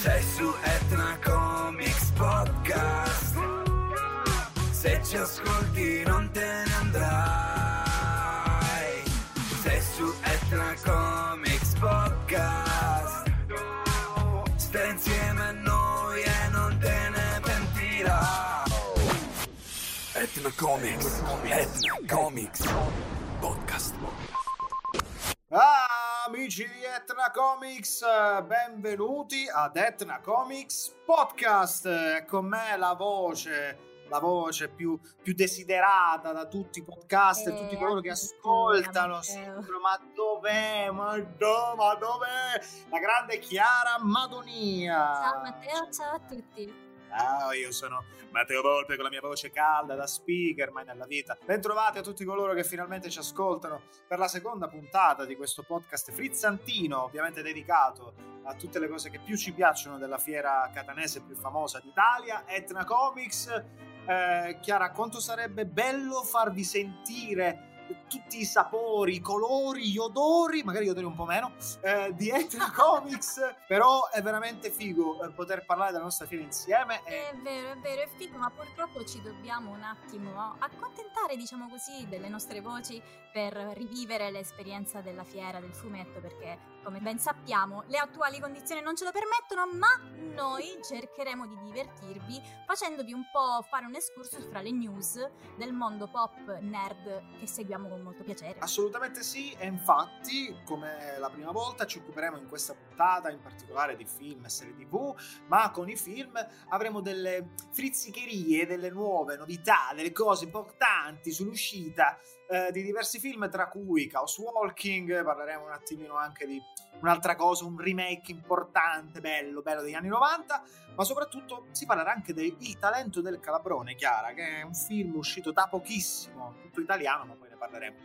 Sei su Etna Comics Podcast. Se ci ascolti non te ne andrai. Sei su Etna Comics Podcast. Stai insieme a noi e non te ne pentirai. Etna Comics, Etna Comics Podcast. Amici di Etna Comics, benvenuti ad Etna Comics Podcast. Con me la voce più desiderata da tutti i podcast e tutti coloro che ascoltano, sempre, ma dov'è? La grande Chiara Madonia. Ciao Matteo, ciao a tutti. Ciao, io sono Matteo Volpe con la mia voce calda da speaker, mai nella vita. Bentrovati a tutti coloro che finalmente ci ascoltano per la seconda puntata di questo podcast frizzantino, ovviamente dedicato a tutte le cose che più ci piacciono della fiera catanese più famosa d'Italia, Etna Comics. Chiara, quanto sarebbe bello farvi sentire tutti i sapori, i colori, gli odori, magari gli odori un po' meno, di Etna Comics. Però è veramente figo poter parlare della nostra fiera insieme. È vero, è figo, ma purtroppo ci dobbiamo un attimo accontentare, diciamo così, delle nostre voci per rivivere l'esperienza della fiera, del fumetto, perché come ben sappiamo le attuali condizioni non ce lo permettono, ma noi cercheremo di divertirvi facendovi un po' fare un excursus fra le news del mondo pop nerd che seguiamo con molto piacere. Assolutamente sì, e infatti come la prima volta ci occuperemo in questa puntata in particolare di film e serie tv, ma con i film avremo delle frizzicherie, delle nuove novità, delle cose importanti sull'uscita di diversi film, tra cui Chaos Walking. Parleremo un attimino anche di un'altra cosa, un remake importante, bello degli anni 90, ma soprattutto si parlerà anche del Il talento del calabrone, Chiara, che è un film uscito da pochissimo, tutto italiano, ma poi ne parleremo.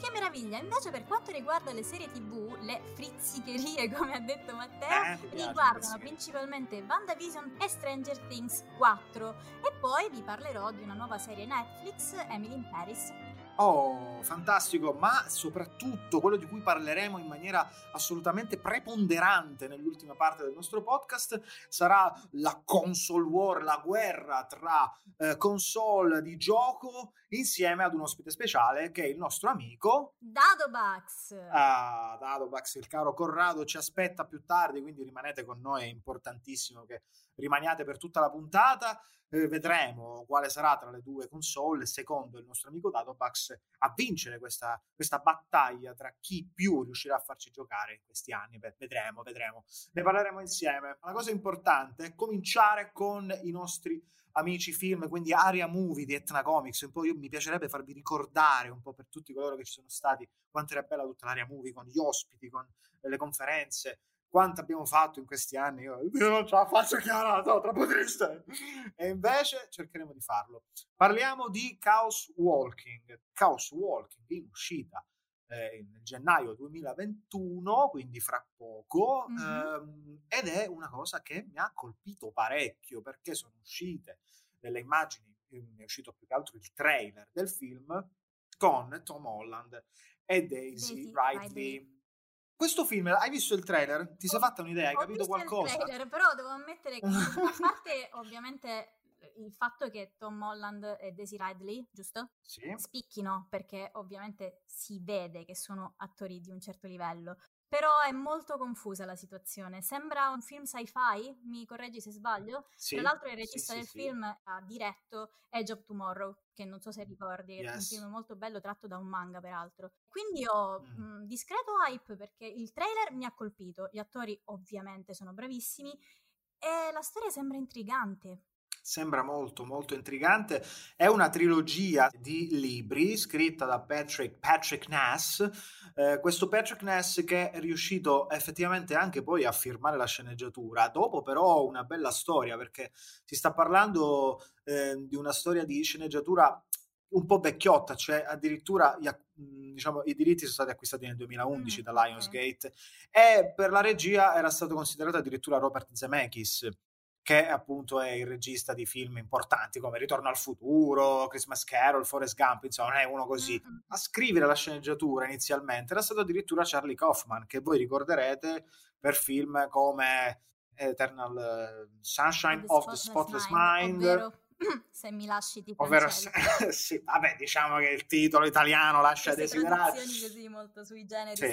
Che meraviglia! Invece per quanto riguarda le serie tv, le frizzicherie, come ha detto Matteo, riguardano principalmente WandaVision e Stranger Things 4, e poi vi parlerò di una nuova serie Netflix, Emily in Paris. Oh, fantastico, ma soprattutto quello di cui parleremo in maniera assolutamente preponderante nell'ultima parte del nostro podcast sarà la console war, la guerra tra console di gioco, insieme ad un ospite speciale che è il nostro amico Dadobax. Ah, Dadobax, il caro Corrado ci aspetta più tardi, quindi rimanete con noi, è importantissimo che rimaniate per tutta la puntata. Vedremo quale sarà tra le due console, secondo il nostro amico Dadobax, a vincere questa battaglia tra chi più riuscirà a farci giocare in questi anni. Vedremo, ne parleremo insieme. La cosa importante è cominciare con i nostri amici film, quindi Area Movie di Etna Comics. Un po' mi piacerebbe farvi ricordare un po' per tutti coloro che ci sono stati quanto era bella tutta l'Area Movie, con gli ospiti, con le conferenze, quanto abbiamo fatto in questi anni. Io non ce la faccio, Chiara, sono troppo triste, e invece cercheremo di farlo. Parliamo di Chaos Walking, in uscita nel gennaio 2021, quindi fra poco, ed è una cosa che mi ha colpito parecchio, perché sono uscite delle immagini, è uscito più che altro il trailer del film con Tom Holland e Daisy Ridley. Questo film, hai visto il trailer? Ti sei fatta un'idea? Hai capito qualcosa? Ho visto il trailer, però devo ammettere che, a parte ovviamente il fatto che Tom Holland e Daisy Ridley, giusto? Sì. Spicchino, perché ovviamente si vede che sono attori di un certo livello. Però è molto confusa la situazione. Sembra un film sci-fi, mi correggi se sbaglio? Sì, tra l'altro il regista del film ha diretto Edge of Tomorrow, che non so se ricordi, è un film molto bello tratto da un manga peraltro. Quindi ho discreto hype, perché il trailer mi ha colpito, gli attori ovviamente sono bravissimi e la storia sembra intrigante. Sembra molto, molto intrigante. È una trilogia di libri scritta da Patrick Ness. Questo Patrick Ness che è riuscito effettivamente anche poi a firmare la sceneggiatura. Dopo però una bella storia, perché si sta parlando di una storia di sceneggiatura un po' vecchiotta, cioè addirittura i diritti sono stati acquistati nel 2011 da Lionsgate, e per la regia era stato considerato addirittura Robert Zemeckis, che appunto è il regista di film importanti come Ritorno al futuro, Christmas Carol, Forrest Gump, insomma non è uno così. A scrivere la sceneggiatura inizialmente era stato addirittura Charlie Kaufman, che voi ricorderete per film come Eternal Sunshine of the Spotless Mind, ovvero Se mi lasci ti cancelli. Ovvero, sì, vabbè, diciamo che il titolo italiano lascia desiderare, così molto sui generi. Sì,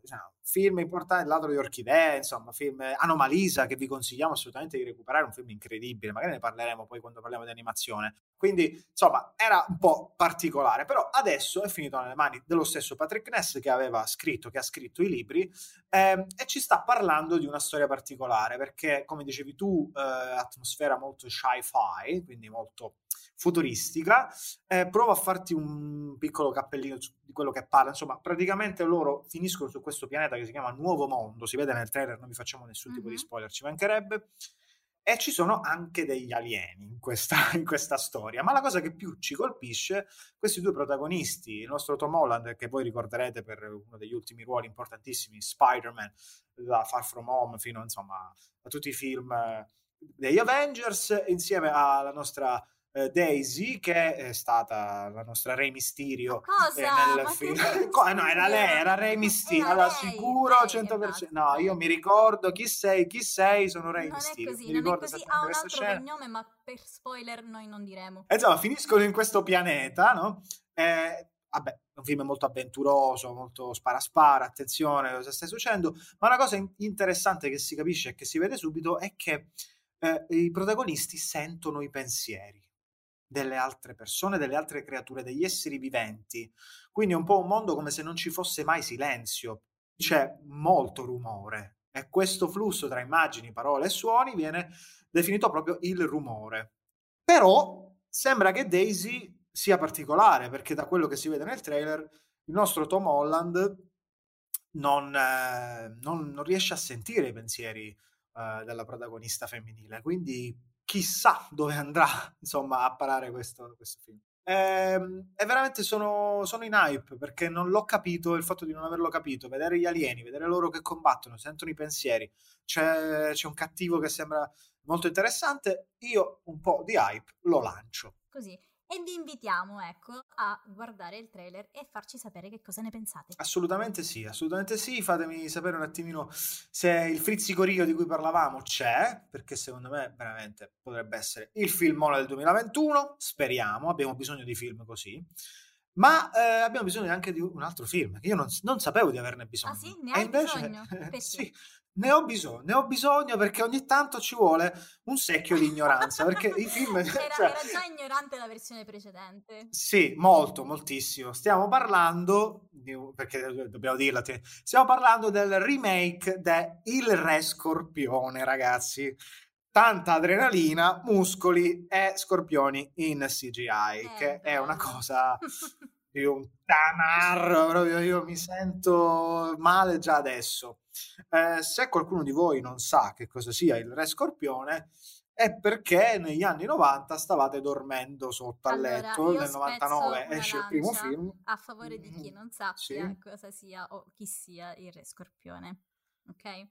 diciamo, film importanti, Ladro di orchidee, insomma, film Anomalisa, che vi consigliamo assolutamente di recuperare, un film incredibile, magari ne parleremo poi quando parliamo di animazione. Quindi, insomma, era un po' particolare, però adesso è finito nelle mani dello stesso Patrick Ness, che aveva scritto, che ha scritto i libri, e ci sta parlando di una storia particolare, perché, come dicevi tu, atmosfera molto sci-fi, quindi molto futuristica. Provo a farti un piccolo cappellino di quello che parla. Insomma, praticamente loro finiscono su questo pianeta che si chiama Nuovo Mondo, si vede nel trailer, non vi facciamo nessun tipo di spoiler, ci mancherebbe. E ci sono anche degli alieni in questa storia, ma la cosa che più ci colpisce, questi due protagonisti, il nostro Tom Holland, che voi ricorderete per uno degli ultimi ruoli importantissimi, Spider-Man, da Far From Home fino, insomma, a tutti i film degli Avengers, insieme alla nostra Daisy, che è stata la nostra Re Mysterio nel film. No, era lei, era Re Mysterio, allora sicuro 100%. No, io mi ricordo chi sei, sono Re Mysterio. Non è così, ha un altro cognome, ma per spoiler noi non diremo. Insomma, finiscono in questo pianeta, no? Vabbè, un film molto avventuroso, molto spara, attenzione cosa sta succedendo, ma una cosa interessante che si capisce e che si vede subito è che i protagonisti sentono i pensieri delle altre persone, delle altre creature, degli esseri viventi. Quindi è un po' un mondo come se non ci fosse mai silenzio, c'è molto rumore, e questo flusso tra immagini, parole e suoni viene definito proprio il rumore. Però sembra che Daisy sia particolare, perché da quello che si vede nel trailer il nostro Tom Holland non riesce a sentire i pensieri della protagonista femminile, quindi chissà dove andrà, insomma, a parare questo film. E veramente sono in hype, perché non l'ho capito, il fatto di non averlo capito, vedere gli alieni, vedere loro che combattono, sentono i pensieri, c'è un cattivo che sembra molto interessante, io un po' di hype lo lancio. Così. E vi invitiamo, ecco, a guardare il trailer e farci sapere che cosa ne pensate. Assolutamente sì, fatemi sapere un attimino se il frizzicorio di cui parlavamo c'è, perché secondo me veramente potrebbe essere il filmone del 2021, speriamo, abbiamo bisogno di film così, ma abbiamo bisogno anche di un altro film, che io non sapevo di averne bisogno. Ah sì? Ne hai bisogno? Perché? Sì. Ne ho bisogno perché ogni tanto ci vuole un secchio di ignoranza, perché i film... era già ignorante la versione precedente. Sì, molto, moltissimo. Stiamo parlando, perché dobbiamo dirla, stiamo parlando del remake de Il Re Scorpione, ragazzi. Tanta adrenalina, muscoli e scorpioni in CGI, che è una cosa... un tamarro, proprio io mi sento male già adesso. Se qualcuno di voi non sa che cosa sia Il Re Scorpione, è perché negli anni 90 stavate dormendo sotto al letto. Nel 99 esce il primo film. A favore di chi non sappia cosa sia o chi sia Il Re Scorpione, ok?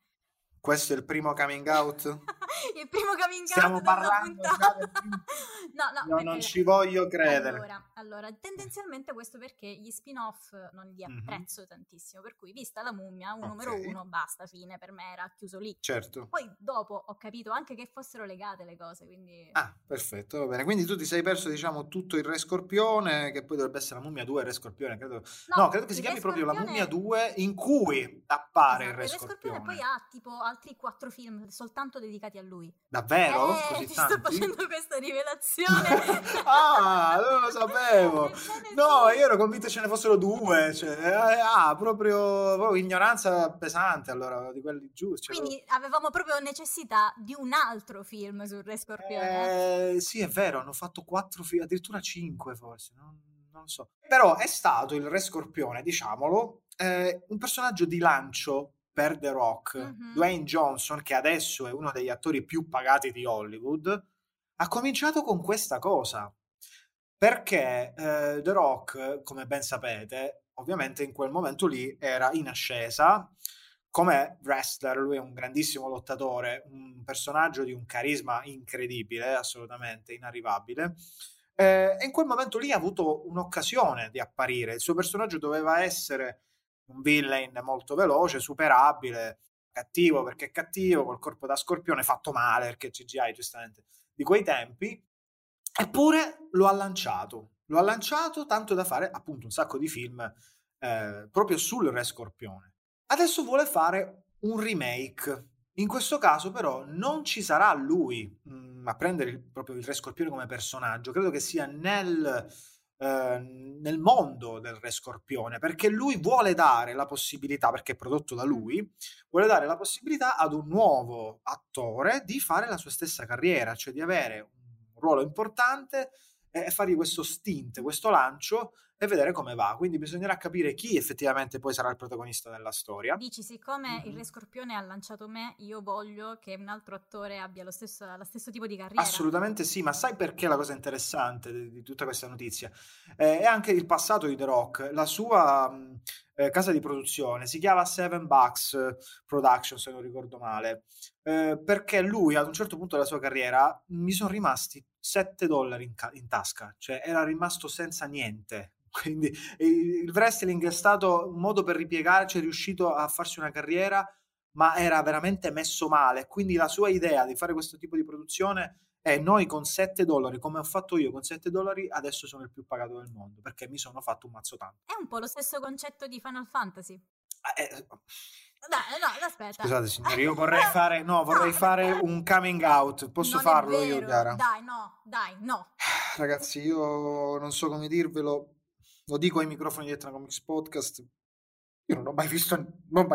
Questo è il primo coming out? Il primo coming out? Stiamo parlando? No, perché... non ci voglio credere. Allora, tendenzialmente questo perché gli spin-off non li apprezzo tantissimo, per cui vista La mummia, un numero uno, basta, fine, per me era chiuso lì. Certo. Poi dopo ho capito anche che fossero legate le cose, quindi... Ah, perfetto, va bene. Quindi tu ti sei perso, diciamo, tutto Il Re Scorpione, che poi dovrebbe essere La mummia 2 e Il Re Scorpione, credo... No, credo che si chiami proprio La mummia 2, in cui appare esatto, Il Re Scorpione. Poi ha tipo... altri 4 film soltanto dedicati a lui. Davvero? Così ti tanti? Sto facendo questa rivelazione. Ah, non lo sapevo. No, io ero convinto ce ne fossero 2, cioè, proprio ignoranza pesante, allora, di quelli giusti. Quindi avevamo proprio necessità di un altro film sul Re Scorpione. Sì, è vero, hanno fatto 4 film, addirittura 5 forse, non so. Però è stato il Re Scorpione, diciamolo, un personaggio di lancio per The Rock. Dwayne Johnson, che adesso è uno degli attori più pagati di Hollywood, ha cominciato con questa cosa, perché The Rock, come ben sapete, ovviamente in quel momento lì era in ascesa, come wrestler, lui è un grandissimo lottatore, un personaggio di un carisma incredibile, assolutamente inarrivabile. E in quel momento lì ha avuto un'occasione di apparire. Il suo personaggio doveva essere un villain molto veloce, superabile, cattivo perché è cattivo, col corpo da scorpione, fatto male perché CGI giustamente di quei tempi, eppure lo ha lanciato tanto da fare appunto un sacco di film proprio sul Re Scorpione. Adesso vuole fare un remake. In questo caso però non ci sarà lui a prendere proprio il Re Scorpione come personaggio, credo che sia nel mondo del Re Scorpione, perché lui vuole dare la possibilità, perché è prodotto da lui, vuole dare la possibilità ad un nuovo attore di fare la sua stessa carriera, cioè di avere un ruolo importante e fargli questo stint, questo lancio e vedere come va. Quindi bisognerà capire chi effettivamente poi sarà il protagonista della storia. Dici, siccome il Re Scorpione ha lanciato me, io voglio che un altro attore abbia lo stesso tipo di carriera. Assolutamente sì, ma sai perché la cosa interessante di tutta questa notizia? È anche il passato di The Rock. La sua casa di produzione si chiama Seven Bucks Productions, se non ricordo male, perché lui ad un certo punto della sua carriera mi sono rimasti $7 in tasca, cioè era rimasto senza niente. Quindi il wrestling è stato un modo per ripiegarci, è riuscito a farsi una carriera, ma era veramente messo male. Quindi la sua idea di fare questo tipo di produzione è: noi con $7, come ho fatto io con $7, adesso sono il più pagato del mondo, perché mi sono fatto un mazzo tanto. È un po' lo stesso concetto di Final Fantasy. No, aspetta. Scusate signori, io vorrei fare un coming out. Posso farlo io, Chiara? Dai, no. Ragazzi, io non so come dirvelo. Lo dico ai microfoni di Etna Comics Podcast, io non ho mai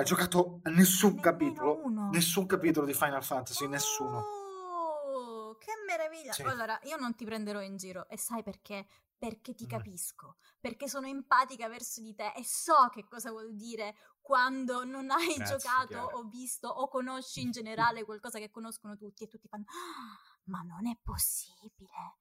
giocato a nessun capitolo, di Final Fantasy, nessuno. Oh, che meraviglia! Sì. Allora, io non ti prenderò in giro, e sai perché? Perché ti capisco, perché sono empatica verso di te e so che cosa vuol dire quando non hai giocato Chiara. O visto o conosci in generale qualcosa che conoscono tutti e tutti fanno... Ma non è possibile,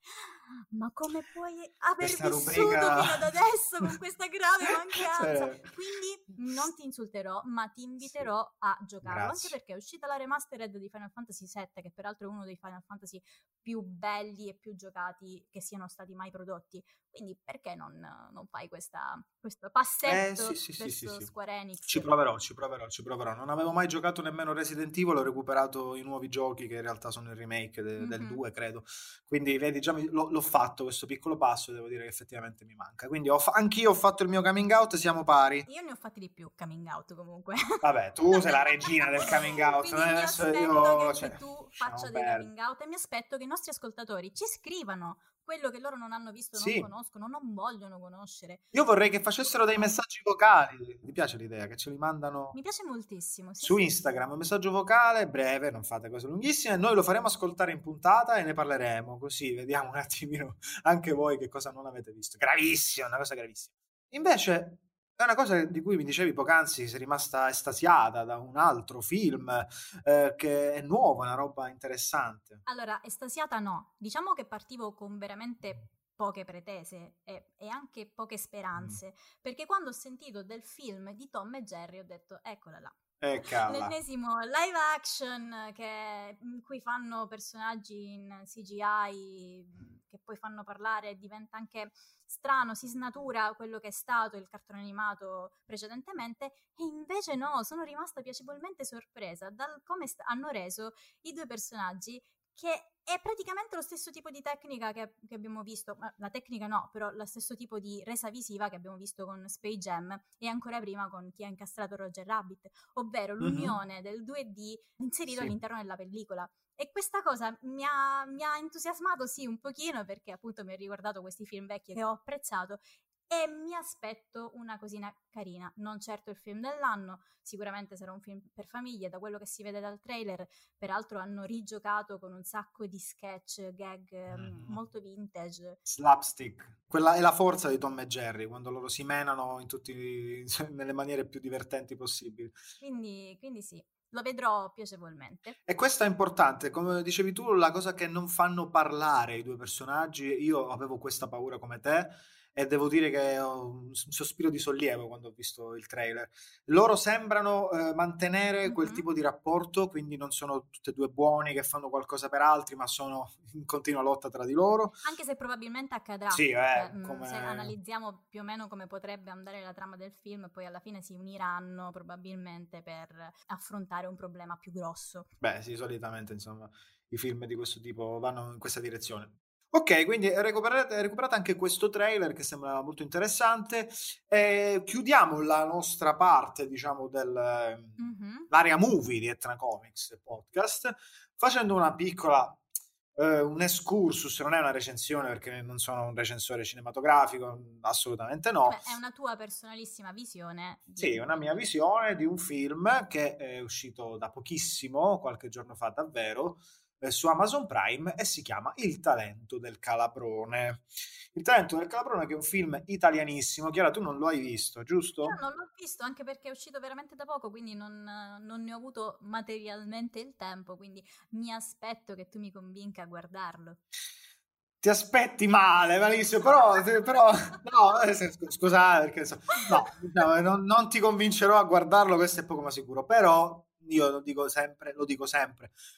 ma come puoi aver vissuto fino ad adesso con questa grave mancanza? Quindi non ti insulterò, ma ti inviterò a giocarlo. Grazie. Anche perché è uscita la remastered di Final Fantasy VII, che peraltro è uno dei Final Fantasy più belli e più giocati che siano stati mai prodotti. Quindi perché non fai questo passetto verso Square Enix? Ci proverò. Non avevo mai giocato nemmeno Resident Evil, ho recuperato i nuovi giochi che in realtà sono il remake del 2, credo. Quindi vedi, già l'ho fatto questo piccolo passo e devo dire che effettivamente mi manca. Quindi anch'io ho fatto il mio coming out, siamo pari. Io ne ho fatti di più coming out comunque. Vabbè, tu sei la regina del coming out. Quindi adesso che tu faccia dei coming out e mi aspetto che i nostri ascoltatori ci scrivano quello che loro non hanno visto, non conoscono, non vogliono conoscere. Io vorrei che facessero dei messaggi vocali. Mi piace l'idea che ce li mandano. Mi piace moltissimo. Sì, su Instagram, un messaggio vocale breve, non fate cose lunghissime, noi lo faremo ascoltare in puntata e ne parleremo, così vediamo un attimino anche voi che cosa non avete visto. Gravissimo, una cosa gravissima. Invece è una cosa di cui mi dicevi poc'anzi, sei rimasta estasiata da un altro film che è nuovo, una roba interessante. Allora, estasiata no, diciamo che partivo con veramente poche pretese e anche poche speranze, perché quando ho sentito del film di Tom e Jerry ho detto eccola là. L'ennesimo live action in cui fanno personaggi in CGI che poi fanno parlare, diventa anche strano, si snatura quello che è stato il cartone animato precedentemente, e invece no, sono rimasta piacevolmente sorpresa dal come hanno reso i due personaggi, che è praticamente lo stesso tipo di tecnica che abbiamo visto, la tecnica no, però lo stesso tipo di resa visiva che abbiamo visto con Space Jam e ancora prima con Chi ha incastrato Roger Rabbit, ovvero l'unione del 2D inserito all'interno della pellicola. E questa cosa mi ha entusiasmato un pochino, perché appunto mi ha riguardato questi film vecchi che ho apprezzato e mi aspetto una cosina carina, non certo il film dell'anno, sicuramente sarà un film per famiglie, da quello che si vede dal trailer. Peraltro hanno rigiocato con un sacco di sketch, gag molto vintage. Slapstick, quella è la forza di Tom e Jerry, quando loro si menano nelle maniere più divertenti possibili. Quindi sì, lo vedrò piacevolmente. E questo è importante, come dicevi tu, la cosa che non fanno parlare i due personaggi, io avevo questa paura come te, e devo dire che ho un sospiro di sollievo quando ho visto il trailer. Loro sembrano mantenere quel tipo di rapporto, quindi non sono tutti e due buoni che fanno qualcosa per altri, ma sono in continua lotta tra di loro, anche se probabilmente accadrà, sì, perché, come... se analizziamo più o meno come potrebbe andare la trama del film, poi alla fine si uniranno probabilmente per affrontare un problema più grosso. Beh sì, solitamente insomma i film di questo tipo vanno in questa direzione. Ok, quindi recuperate anche questo trailer che sembra molto interessante. Chiudiamo la nostra parte, diciamo, dell'area movie di Etna Comics Podcast, facendo una piccola, un excursus. Non è una recensione, perché non sono un recensore cinematografico, assolutamente no. Beh, è una tua personalissima visione. Sì, una mia visione di un film che è uscito da pochissimo, qualche giorno fa davvero, su Amazon Prime, e si chiama Il talento del calabrone. Il talento del calabrone, che è un film italianissimo. Chiara, tu non lo hai visto, giusto? Io non l'ho visto, anche perché è uscito veramente da poco, quindi non ne ho avuto materialmente il tempo, quindi mi aspetto che tu mi convinca a guardarlo. Ti aspetti male, malissimo, però no, scusate, perché non ti convincerò a guardarlo, questo è poco ma sicuro, però io lo dico sempre,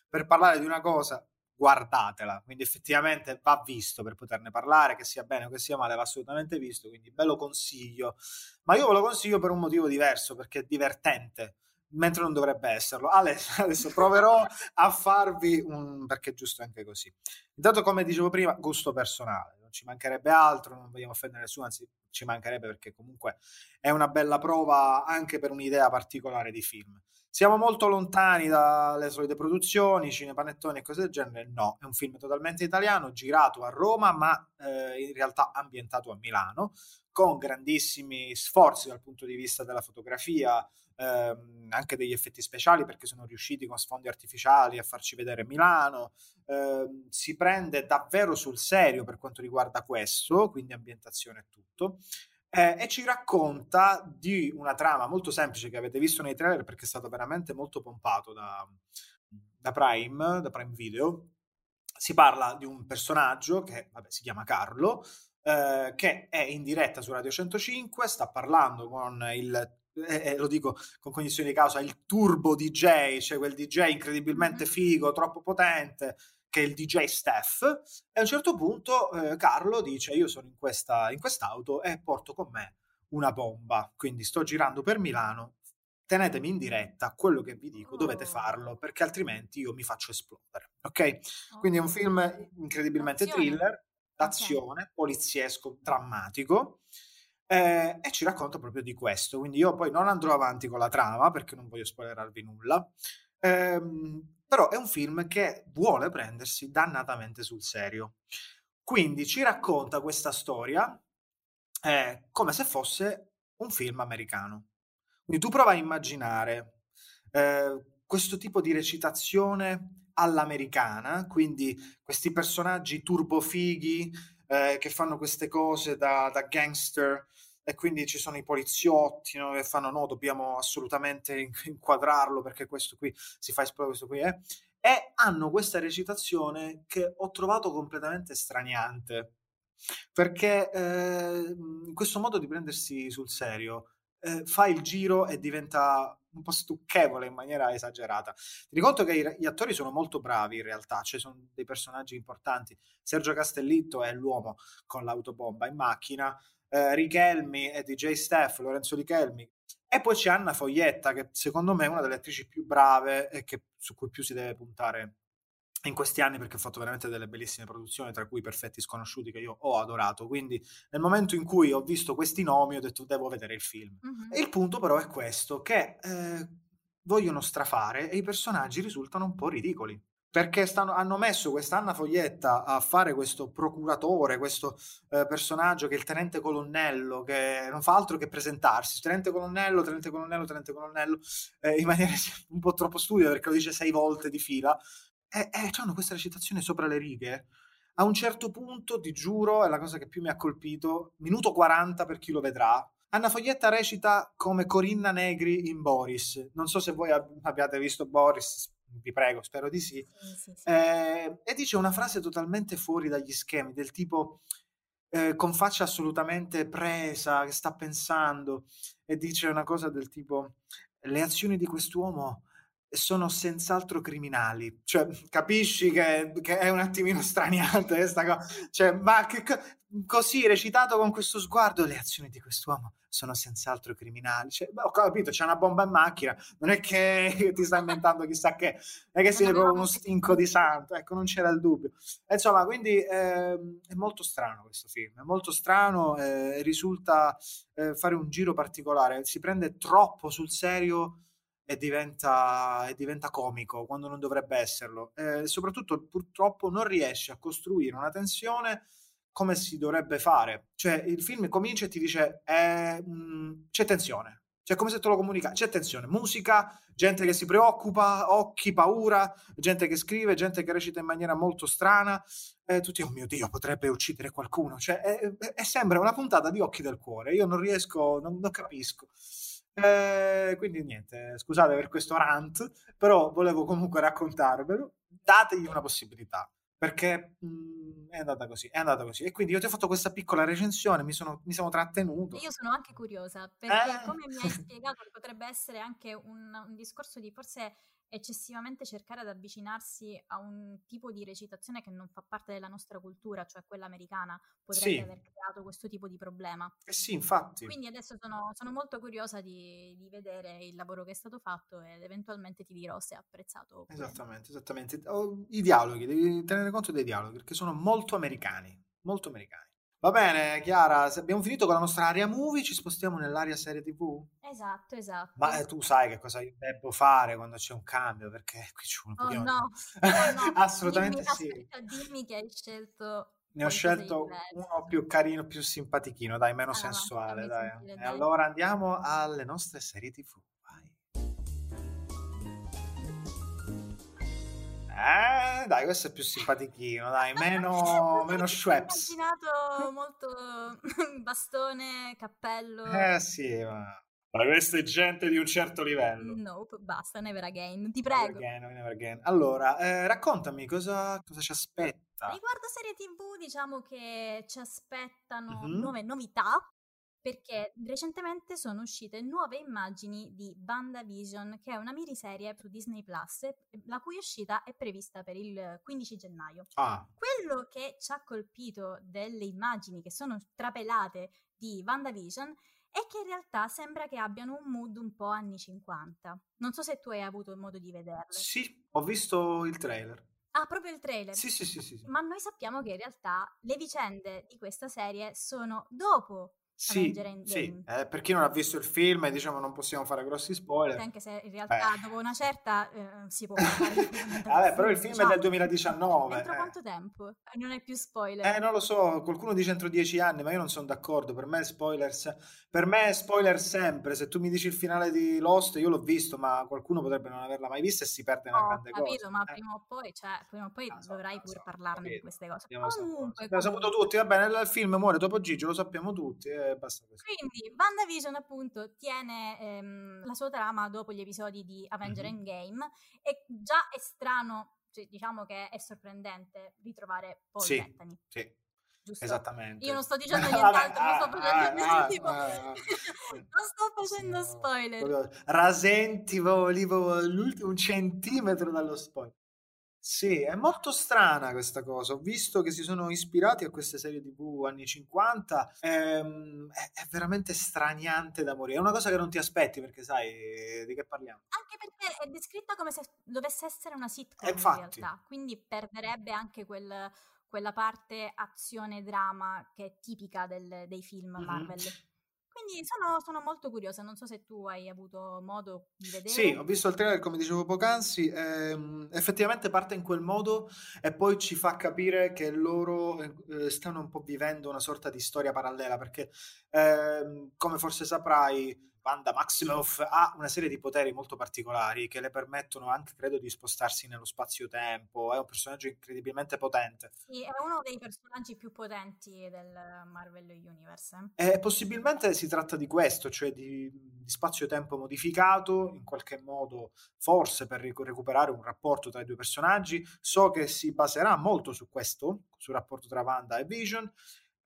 per parlare di una cosa guardatela, quindi effettivamente va visto per poterne parlare, che sia bene o che sia male va assolutamente visto, quindi ve lo consiglio. Ma io ve lo consiglio per un motivo diverso, perché è divertente, mentre non dovrebbe esserlo. Adesso proverò a farvi un... perché è giusto anche così. Intanto, come dicevo prima, gusto personale, non ci mancherebbe altro, non vogliamo offendere nessuno, anzi ci mancherebbe, perché comunque è una bella prova anche per un'idea particolare di film. Siamo molto lontani dalle solite produzioni, cinepanettoni e cose del genere? No, è un film totalmente italiano, girato a Roma, ma in realtà ambientato a Milano, con grandissimi sforzi dal punto di vista della fotografia, anche degli effetti speciali, perché sono riusciti con sfondi artificiali a farci vedere Milano. Si prende davvero sul serio per quanto riguarda questo, quindi ambientazione e tutto. E ci racconta di una trama molto semplice che avete visto nei trailer, perché è stato veramente molto pompato da Prime Video. Si parla di un personaggio che si chiama Carlo, che è in diretta su Radio 105, sta parlando con il... lo dico con cognizione di causa, il turbo DJ, cioè quel DJ incredibilmente figo, troppo potente, che è il DJ Steph, e a un certo punto Carlo dice: io sono in quest'auto e porto con me una bomba, quindi sto girando per Milano, tenetemi in diretta, quello che vi dico dovete farlo, perché altrimenti io mi faccio esplodere, ok? Quindi è un film incredibilmente thriller, d'azione, poliziesco, drammatico, e ci racconta proprio di questo. Quindi io poi non andrò avanti con la trama, perché non voglio spoilerarvi nulla, però è un film che vuole prendersi dannatamente sul serio. Quindi ci racconta questa storia come se fosse un film americano. Quindi tu prova a immaginare questo tipo di recitazione all'americana, quindi questi personaggi turbofighi che fanno queste cose da gangster, e quindi ci sono i poliziotti, no, che fanno: no, dobbiamo assolutamente inquadrarlo, perché questo qui si fa esplodere, questo qui è. E hanno questa recitazione che ho trovato completamente straniante, perché in questo modo di prendersi sul serio fa il giro e diventa un po' stucchevole in maniera esagerata. Ti ricordo che gli attori sono molto bravi in realtà, cioè sono dei personaggi importanti. Sergio Castellitto è l'uomo con l'autobomba in macchina, Richelmi e DJ Steph, Lorenzo Richelmi, e poi c'è Anna Foglietta, che secondo me è una delle attrici più brave e che, su cui più si deve puntare in questi anni, perché ha fatto veramente delle bellissime produzioni, tra cui Perfetti Sconosciuti, che io ho adorato. Quindi nel momento in cui ho visto questi nomi ho detto: devo vedere il film. E il punto però è questo, che vogliono strafare e i personaggi risultano un po' ridicoli, perché hanno messo questa Anna Foglietta a fare questo procuratore, questo personaggio che è il tenente colonnello, che non fa altro che presentarsi, tenente colonnello, in maniera un po' troppo stupida, perché lo dice 6 volte di fila, e hanno questa recitazione sopra le righe. A un certo punto, ti giuro, è la cosa che più mi ha colpito, minuto 40 per chi lo vedrà, Anna Foglietta recita come Corinna Negri in Boris. Non so se voi abbiate visto Boris, vi prego, spero di sì. E dice una frase totalmente fuori dagli schemi, del tipo con faccia assolutamente presa, che sta pensando, e dice una cosa del tipo: le azioni di quest'uomo sono senz'altro criminali. Cioè, capisci che è un attimino straniante questa cosa, cioè, ma così recitato con questo sguardo: le azioni di quest'uomo sono senz'altro criminali. Cioè, ho capito, c'è una bomba in macchina, non è che ti sta inventando chissà che, è che sia proprio uno stinco di santo, ecco, non c'era il dubbio. E insomma, quindi è molto strano questo film, è molto strano, risulta fare un giro particolare, si prende troppo sul serio e diventa comico quando non dovrebbe esserlo, soprattutto purtroppo non riesce a costruire una tensione come si dovrebbe fare. Cioè, il film comincia e ti dice c'è tensione, cioè come se te lo comunica, c'è tensione, musica, gente che si preoccupa, occhi, paura, gente che scrive, gente che recita in maniera molto strana, tutti, oh mio Dio, potrebbe uccidere qualcuno. Cioè sembra una puntata di Occhi del Cuore, io non riesco, non capisco. Quindi niente, scusate per questo rant, però volevo comunque raccontarvelo. Dategli una possibilità, perché è andata così, e quindi io ti ho fatto questa piccola recensione, mi sono trattenuto. Io sono anche curiosa, perché come mi hai spiegato potrebbe essere anche un discorso di forse eccessivamente cercare ad avvicinarsi a un tipo di recitazione che non fa parte della nostra cultura, cioè quella americana, potrebbe aver creato questo tipo di problema. Sì, infatti. Quindi adesso sono molto curiosa di vedere il lavoro che è stato fatto, ed eventualmente ti dirò se è apprezzato. Esattamente. I dialoghi, devi tenere conto dei dialoghi, perché sono molto americani. Va bene, Chiara, se abbiamo finito con la nostra area movie, ci spostiamo nell'area serie TV? Esatto. Ma tu sai che cosa io devo fare quando c'è un cambio, perché qui c'è un pochino... No. Assolutamente dimmi, sì. Aspetta, dimmi che hai scelto... Ne ho scelto uno più carino, più simpatichino, dai, meno sensuale, dai. Sentire, dai. E allora andiamo alle nostre serie TV. Dai, questo è più simpatichino, dai, meno Schweppes. Ho immaginato molto bastone, cappello. Sì, ma questa è gente di un certo livello. Nope, basta, never again, ti prego. Never again. Allora, raccontami cosa ci aspetta. Riguardo serie TV, diciamo che ci aspettano nuove novità, perché recentemente sono uscite nuove immagini di WandaVision, che è una miniserie su Disney Plus, la cui uscita è prevista per il 15 gennaio. Quello che ci ha colpito delle immagini che sono trapelate di WandaVision è che in realtà sembra che abbiano un mood un po' anni 50. Non so se tu hai avuto modo di vederle. Sì, ho visto il trailer. Proprio il trailer? Sì. Ma noi sappiamo che in realtà le vicende di questa serie sono dopo Avengers Endgame. Per chi non ha visto il film, diciamo, non possiamo fare grossi spoiler, anche se in realtà dopo una certa si può fare. Vabbè, però il film è del 2019. Entro quanto tempo? Non è più spoiler. Non lo so, qualcuno dice entro 10 anni, ma io non sono d'accordo. Per me è spoiler sempre. Se tu mi dici il finale di Lost, io l'ho visto, ma qualcuno potrebbe non averla mai vista e si perde una grande cosa. Ma prima o poi dovrai pur parlarne di queste cose. Comunque, l'abbiamo saputo tutti, va bene, il film muore dopo Gigi, lo sappiamo tutti. Quindi WandaVision appunto tiene la sua trama dopo gli episodi di Avengers Endgame, e già è strano, cioè, diciamo che è sorprendente ritrovare Paul Bettany. Sì. Giusto? Esattamente. Io non sto dicendo nient'altro, non sto facendo spoiler. Rasenti, volevo un centimetro dallo spoiler. Sì, è molto strana questa cosa. Ho visto che si sono ispirati a queste serie TV anni 50. È veramente straniante da morire. È una cosa che non ti aspetti, perché sai di che parliamo. Anche perché è descritta come se dovesse essere una sitcom, infatti, in realtà. Quindi perderebbe anche quella parte azione-drama che è tipica dei film Marvel. Quindi sono molto curiosa, non so se tu hai avuto modo di vedere. Sì, ho visto il trailer, come dicevo poc'anzi, effettivamente parte in quel modo e poi ci fa capire che loro stanno un po' vivendo una sorta di storia parallela, perché come forse saprai, Wanda Maximoff ha una serie di poteri molto particolari che le permettono anche, credo, di spostarsi nello spazio-tempo. È un personaggio incredibilmente potente. Sì, è uno dei personaggi più potenti del Marvel Universe. E possibilmente si tratta di questo, cioè di spazio-tempo modificato, in qualche modo forse per recuperare un rapporto tra i due personaggi. So che si baserà molto su questo, sul rapporto tra Wanda e Vision,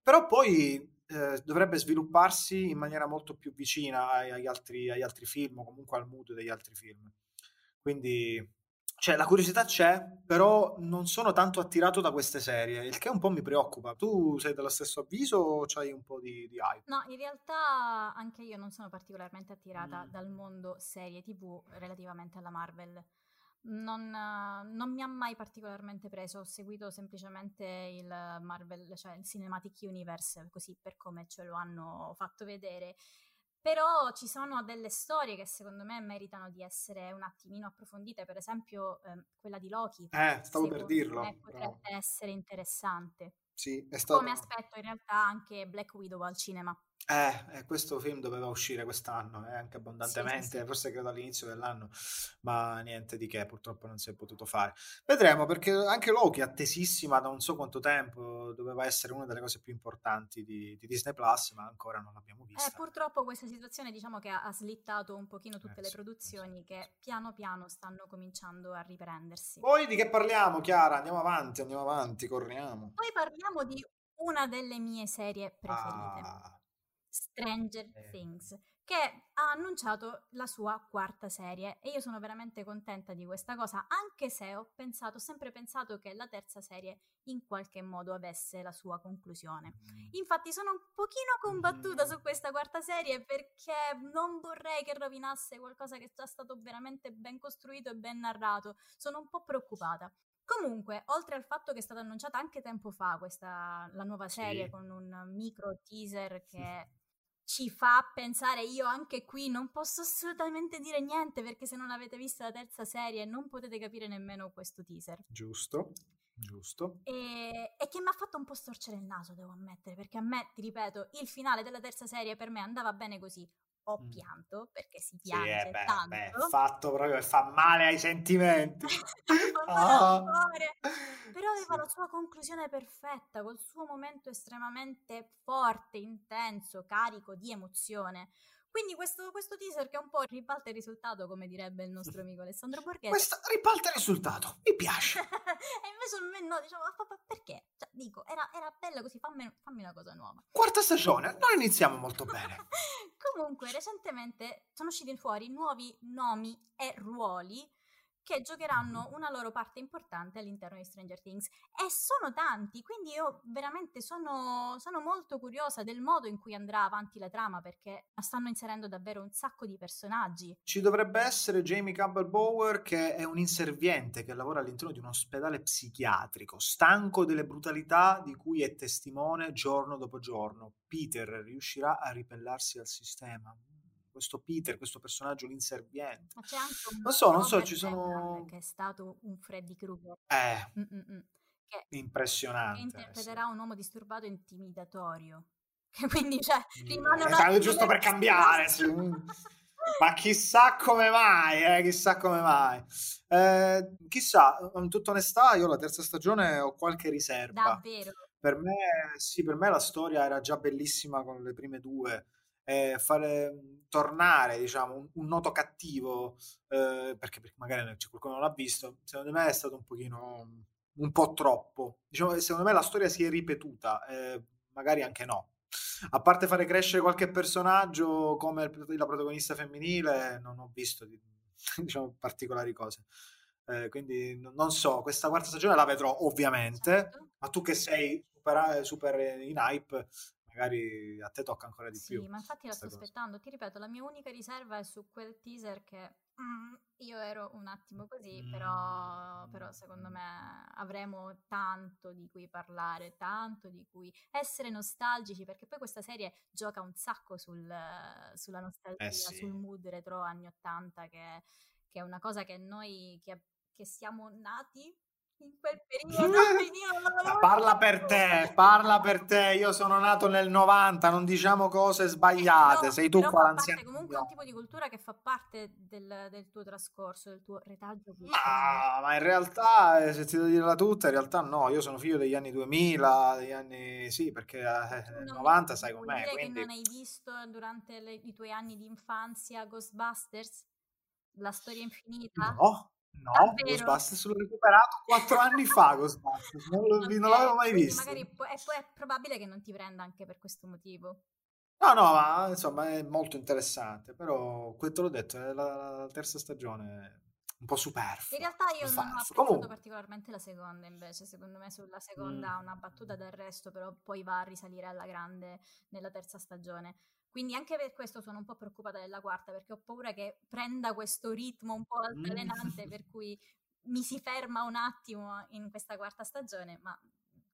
però poi dovrebbe svilupparsi in maniera molto più vicina agli altri film, o comunque al mood degli altri film. Quindi cioè, la curiosità c'è, però non sono tanto attirato da queste serie, il che un po' mi preoccupa. Tu sei dello stesso avviso o c'hai un po' di hype? No, in realtà anche io non sono particolarmente attirata dal mondo serie TV relativamente alla Marvel. Non mi ha mai particolarmente preso, ho seguito semplicemente il Marvel, cioè il Cinematic Universe, così per come ce lo hanno fatto vedere. Però ci sono delle storie che secondo me meritano di essere un attimino approfondite, per esempio quella di Loki. Stavo per dirlo. Potrebbe essere interessante. Sì, è stato... Come aspetto in realtà anche Black Widow al cinema. Questo film doveva uscire quest'anno, anche abbondantemente, sì. Forse credo all'inizio dell'anno, ma niente di che, purtroppo non si è potuto fare. Vedremo, perché anche Loki, attesissima da non so quanto tempo, doveva essere una delle cose più importanti di Disney Plus, ma ancora non l'abbiamo vista. Purtroppo questa situazione, diciamo che ha slittato un pochino tutte le produzioni che piano piano stanno cominciando a riprendersi. Poi di che parliamo, Chiara? Andiamo avanti, corriamo. Poi parliamo di una delle mie serie preferite. Stranger Things, che ha annunciato la sua quarta serie, e io sono veramente contenta di questa cosa, anche se ho sempre pensato che la terza serie in qualche modo avesse la sua conclusione. Infatti sono un pochino combattuta su questa quarta serie, perché non vorrei che rovinasse qualcosa che è già stato veramente ben costruito e ben narrato. Sono un po' preoccupata. Comunque, oltre al fatto che è stata annunciata anche tempo fa la nuova serie, con un micro teaser che ci fa pensare, io anche qui non posso assolutamente dire niente, perché se non avete visto la terza serie non potete capire nemmeno questo teaser. Giusto. E che mi ha fatto un po' storcere il naso, devo ammettere, perché a me, ti ripeto, il finale della terza serie per me andava bene così. Ho pianto, perché si piange tanto. Fatto proprio, fa male ai sentimenti. Fa male al cuore. Però aveva la sua conclusione perfetta, col suo momento estremamente forte, intenso, carico di emozione. Quindi questo teaser che un po' ribalta il risultato, come direbbe il nostro amico Alessandro Borghetti. Questa ribalta il risultato, mi piace. E invece a me no, diciamo, perché? Cioè, dico, era bella così, fammi una cosa nuova. Quarta stagione, non iniziamo molto bene. Comunque, recentemente sono usciti fuori nuovi nomi e ruoli che giocheranno una loro parte importante all'interno di Stranger Things. E sono tanti, quindi io veramente sono molto curiosa del modo in cui andrà avanti la trama, perché stanno inserendo davvero un sacco di personaggi. Ci dovrebbe essere Jamie Campbell-Bower, che è un inserviente che lavora all'interno di un ospedale psichiatrico, stanco delle brutalità di cui è testimone giorno dopo giorno. Peter riuscirà a ribellarsi al sistema. Questo Peter, questo personaggio, l'inserviente. Ma c'è anche un non so, ci sono... che è stato un Freddy Krueger. Impressionante. Che interpreterà un uomo disturbato e intimidatorio. Che quindi, cioè, rimane... giusto per cambiare. Sì. Ma chissà come mai. Chissà, in tutta onestà, io la terza stagione ho qualche riserva. Davvero? Per me la storia era già bellissima con le prime due. Fare tornare, diciamo, un noto cattivo, perché magari qualcuno non l'ha visto, secondo me è stato un po' troppo, diciamo. Secondo me la storia si è ripetuta, magari anche no, a parte fare crescere qualche personaggio come la protagonista femminile, non ho visto diciamo particolari cose, quindi non so, questa quarta stagione la vedrò ovviamente, certo. Ma tu che sei super in hype, magari a te tocca ancora di più. Sì, ma infatti la sto aspettando. Ti ripeto, la mia unica riserva è su quel teaser che io ero un attimo così, però secondo me avremo tanto di cui parlare, tanto di cui essere nostalgici, perché poi questa serie gioca un sacco sulla nostalgia, sul mood retro anni 80, che è una cosa che noi che siamo nati in quel periodo parla per te, io sono nato nel 90, non diciamo cose sbagliate, no, sei tu qua l'anziano. Comunque è un tipo di cultura che fa parte del tuo trascorso, del tuo retaggio. Ma in realtà, se ti devo dirla tutta, in realtà no, io sono figlio degli anni 2000, degli anni, sì, perché nel 90 sai com'è, quindi... Che non hai visto durante i tuoi anni di infanzia Ghostbusters? La storia infinita? No. No, Ghostbusters l'ho recuperato 4 anni fa, Ghostbusters, non l'avevo mai visto. Magari è probabile che non ti prenda anche per questo motivo. No, ma insomma è molto interessante, però questo l'ho detto, è la terza stagione un po' superflua. In realtà io non ho apprezzato particolarmente la seconda, invece, secondo me sulla seconda ha una battuta d'arresto, però poi va a risalire alla grande nella terza stagione. Quindi anche per questo sono un po' preoccupata della quarta, perché ho paura che prenda questo ritmo un po' altalenante, per cui mi si ferma un attimo in questa quarta stagione, ma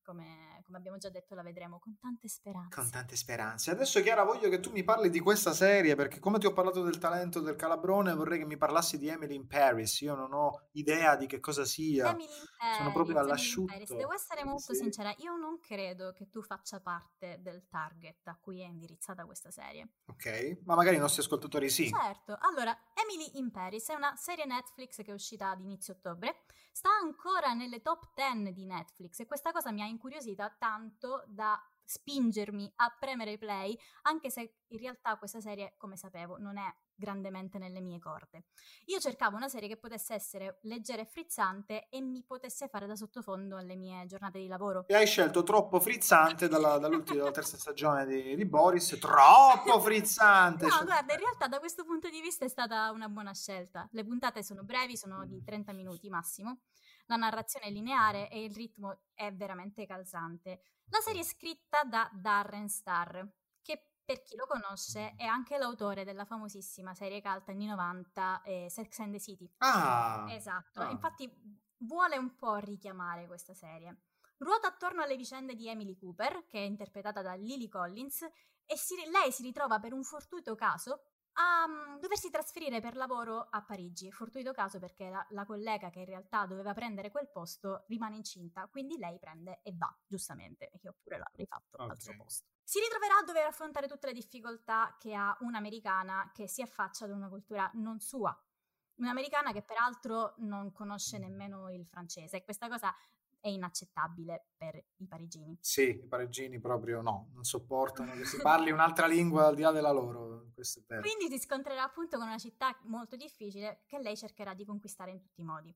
come abbiamo già detto la vedremo con tante speranze. Con tante speranze. Adesso Chiara voglio che tu mi parli di questa serie, perché come ti ho parlato del talento del Calabrone vorrei che mi parlassi di Emily in Paris, io non ho idea di che cosa sia. Emily in Paris, sono proprio all'asciutto. Devo essere molto sincera, io non credo che tu faccia parte del target a cui è indirizzata questa serie. Ok, ma magari i nostri ascoltatori sì. Certo, allora Emily in Paris è una serie Netflix che è uscita ad inizio ottobre, sta ancora nelle top 10 di Netflix e questa cosa mi ha incuriosita tanto da spingermi a premere play, anche se in realtà questa serie, come sapevo, non è grandemente nelle mie corde. Io cercavo una serie che potesse essere leggera e frizzante e mi potesse fare da sottofondo alle mie giornate di lavoro. E hai scelto troppo frizzante dalla terza stagione di Boris, troppo frizzante! No, guarda, in realtà da questo punto di vista è stata una buona scelta. Le puntate sono brevi, sono di 30 minuti massimo. La narrazione è lineare e il ritmo è veramente calzante. La serie è scritta da Darren Star, che per chi lo conosce è anche l'autore della famosissima serie cult anni 90 Sex and the City. Ah! Esatto, infatti vuole un po' richiamare questa serie. Ruota attorno alle vicende di Emily Cooper, che è interpretata da Lily Collins, e lei si ritrova per un fortuito caso a doversi trasferire per lavoro a Parigi, fortuito caso perché la collega che in realtà doveva prendere quel posto rimane incinta, quindi lei prende e va, giustamente, perché io pure l'avrei fatto al suo posto. Si ritroverà a dover affrontare tutte le difficoltà che ha un'americana che si affaccia ad una cultura non sua, un'americana che peraltro non conosce nemmeno il francese, e questa cosa è inaccettabile per i parigini. Sì, i parigini proprio no, non sopportano che si parli un'altra lingua al di là della loro. Questo è vero. Quindi si scontrerà appunto con una città molto difficile che lei cercherà di conquistare in tutti i modi.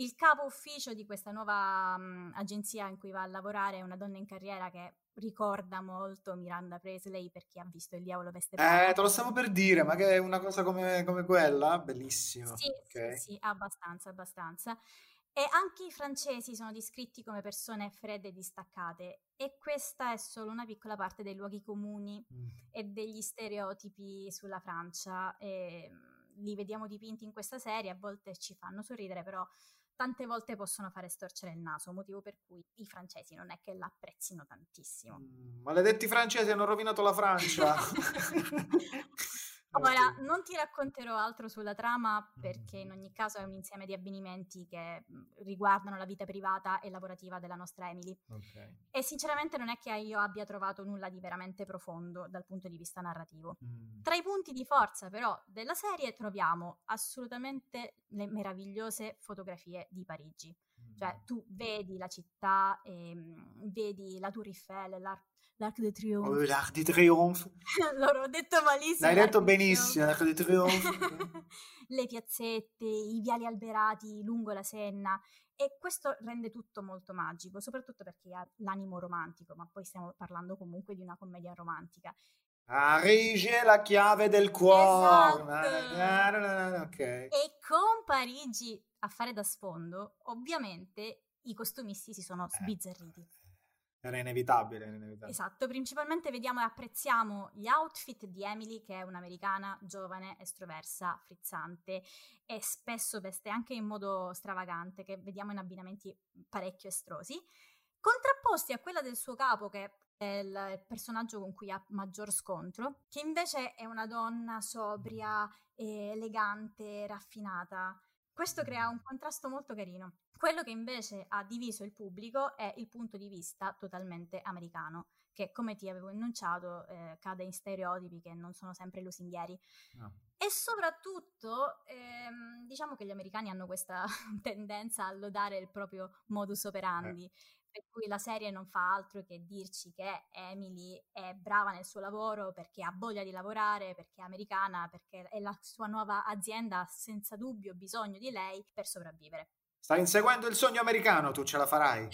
Il capo ufficio di questa nuova agenzia in cui va a lavorare è una donna in carriera che ricorda molto Miranda Presley, per chi ha visto Il diavolo veste Prada. Te lo stavo per dire, ma che è una cosa come quella? Bellissimo. Sì, okay. Sì, abbastanza. E anche i francesi sono descritti come persone fredde e distaccate, e questa è solo una piccola parte dei luoghi comuni e degli stereotipi sulla Francia. E li vediamo dipinti in questa serie, a volte ci fanno sorridere, però tante volte possono fare storcere il naso, motivo per cui i francesi non è che l'apprezzino tantissimo. Maledetti francesi, hanno rovinato la Francia! Ora, non ti racconterò altro sulla trama perché in ogni caso è un insieme di avvenimenti che riguardano la vita privata e lavorativa della nostra Emily. Okay. E sinceramente non è che io abbia trovato nulla di veramente profondo dal punto di vista narrativo. Tra i punti di forza però della serie troviamo assolutamente le meravigliose fotografie di Parigi. Cioè tu vedi la città, vedi la Tour Eiffel, l'Arc de Triomphe. Oh, l'Arc de Triomphe. L'ho detto malissimo. L'hai detto benissimo, l'Arc de Triomphe. Le piazzette, i viali alberati lungo la Senna, e questo rende tutto molto magico, soprattutto perché ha l'animo romantico, ma poi stiamo parlando comunque di una commedia romantica. Parigi è la chiave del cuore. Esatto. Okay. E con Parigi a fare da sfondo, ovviamente i costumisti si sono sbizzarriti. Era inevitabile. Esatto, principalmente vediamo e apprezziamo gli outfit di Emily, che è un'americana giovane, estroversa, frizzante, e spesso veste anche in modo stravagante, che vediamo in abbinamenti parecchio estrosi, contrapposti a quella del suo capo, che è il personaggio con cui ha maggior scontro, che invece è una donna sobria, elegante, raffinata. Questo crea un contrasto molto carino. Quello che invece ha diviso il pubblico è il punto di vista totalmente americano, che come ti avevo annunciato cade in stereotipi che non sono sempre lusinghieri. No. E soprattutto diciamo che gli americani hanno questa tendenza a lodare il proprio modus operandi. per cui la serie non fa altro che dirci che Emily è brava nel suo lavoro perché ha voglia di lavorare, perché è americana, perché è la sua nuova azienda senza dubbio bisogno di lei per sopravvivere. Stai inseguendo il sogno americano, tu ce la farai.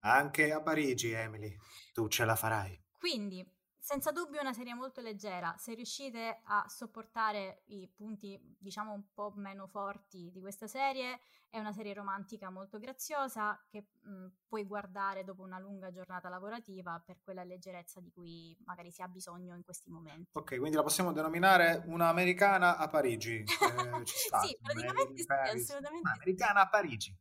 Anche a Parigi, Emily, tu ce la farai. Quindi, senza dubbio una serie molto leggera. Se riuscite a sopportare i punti, diciamo, un po' meno forti di questa serie, è una serie romantica molto graziosa che puoi guardare dopo una lunga giornata lavorativa per quella leggerezza di cui magari si ha bisogno in questi momenti. Ok, quindi la possiamo denominare una americana a Parigi. Ci sta, sì, praticamente sì, assolutamente. Americana a Parigi.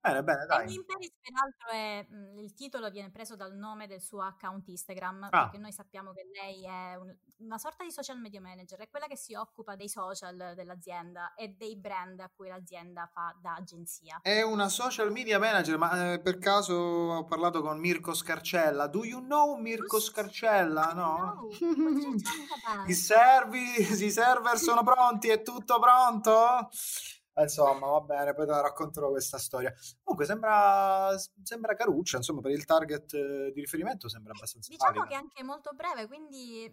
Bene, bene, dai. Emily in Paris, peraltro, è, il titolo viene preso dal nome del suo account Instagram, perché noi sappiamo che lei è una sorta di social media manager, è quella che si occupa dei social dell'azienda e dei brand a cui l'azienda fa da agenzia. È una social media manager, ma per caso ho parlato con Mirko Scarcella. Do you know Mirko Scarcella? No? No. I server sono pronti? È tutto pronto? Insomma, va bene, poi te la racconterò questa storia. Comunque sembra caruccia, insomma, per il target di riferimento sembra abbastanza diciamo valida. Che è anche molto breve, quindi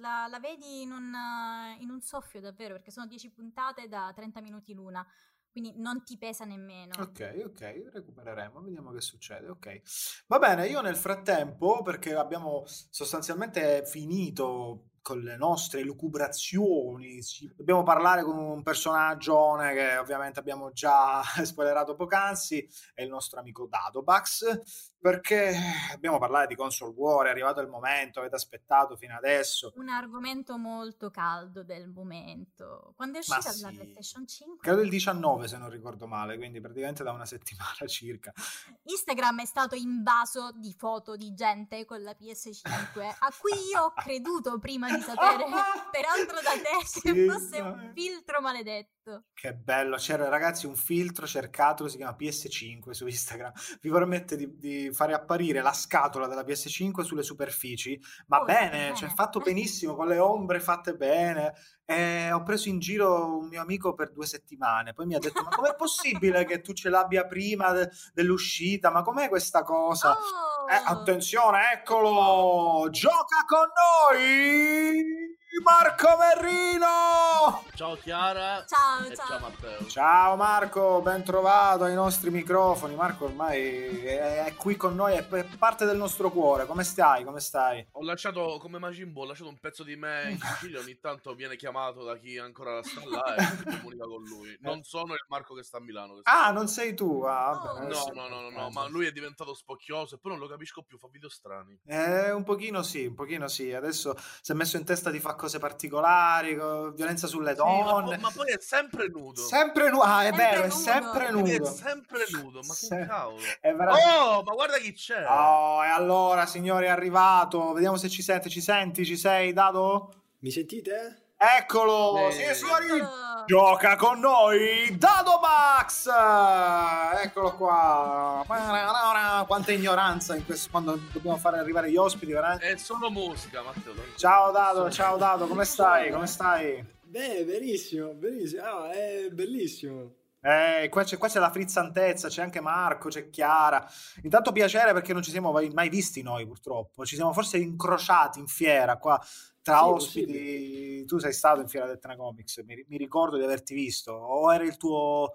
la vedi in un soffio davvero, perché sono 10 puntate da 30 minuti l'una, quindi non ti pesa nemmeno. Ok, recupereremo, vediamo che succede. Ok, va bene, io nel frattempo, perché abbiamo sostanzialmente finito con le nostre lucubrazioni, dobbiamo parlare con un personaggio che ovviamente abbiamo già spoilerato poc'anzi, è il nostro amico Dadobax, perché dobbiamo parlare di console war, è arrivato il momento, avete aspettato fino adesso. Un argomento molto caldo del momento. Quando è uscita la PlayStation 5? Credo il 19 se non ricordo male, quindi praticamente da una settimana circa. Instagram è stato invaso di foto di gente con la PS5, a cui io ho creduto prima di sapere peraltro da te che fosse un filtro maledetto. Che bello, c'era ragazzi un filtro, cercatelo, si chiama PS5 su Instagram, vi permette di fare apparire la scatola della PS5 sulle superfici, ma bene, cioè fatto benissimo, con le ombre fatte bene. Ho preso in giro un mio amico per 2 settimane, poi mi ha detto: ma com'è possibile che tu ce l'abbia prima dell'uscita, ma com'è questa cosa? Attenzione, eccolo, gioca con noi Marco Merrino! Ciao Chiara, ciao Matteo. Ciao Marco, ben trovato ai nostri microfoni. Marco ormai è qui con noi, è parte del nostro cuore. Come stai? Ho lasciato, come Majin Buu, ho lasciato un pezzo di me in Sicilia, ogni tanto viene chiamato da chi ancora la sta là e si comunica con lui. Non sono il Marco che sta a Milano. Non sei tu? No, ma lui è diventato spocchioso e poi non lo capisco più, fa video strani. Un pochino sì. Adesso si è messo in testa di fare cose particolari, violenza sulle donne, ma poi è sempre nudo. È sempre nudo. Ma che cavolo, ma guarda chi c'è. E allora signori, è arrivato, vediamo se ci sente. Ci sei Dado? Mi sentite? Eccolo. Signori, gioca con noi Dadobax, eccolo qua. Quanta ignoranza in questo, quando dobbiamo fare arrivare gli ospiti, veramente. È solo musica, Matteo. Ciao Dado, come stai? Beh, benissimo, è bellissimo. Qua c'è la frizzantezza, c'è anche Marco, c'è Chiara. Intanto piacere, perché non ci siamo mai visti noi, purtroppo. Ci siamo forse incrociati in fiera qua tra ospiti. Possibile. Tu sei stato in fiera del Etna Comics, mi ricordo di averti visto, o era il tuo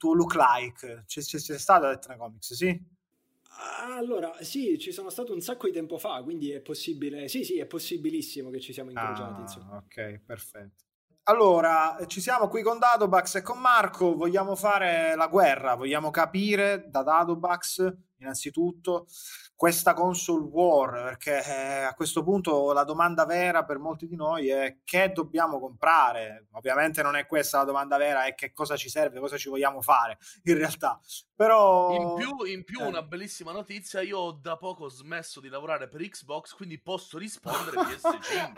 look like. C'è stato Etna Comics, sì? Allora, sì, ci sono stato un sacco di tempo fa, quindi è possibile. Sì, è possibilissimo che ci siamo incrociati, insomma. Ok, perfetto. Allora, ci siamo qui con Dadobax e con Marco, vogliamo fare la guerra, vogliamo capire da Dadobax innanzitutto questa console war, perché a questo punto la domanda vera per molti di noi è: che dobbiamo comprare? Ovviamente non è questa la domanda vera, è che cosa ci serve, cosa ci vogliamo fare in realtà. Però in più una bellissima notizia: io ho da poco smesso di lavorare per Xbox, quindi posso rispondere PS5.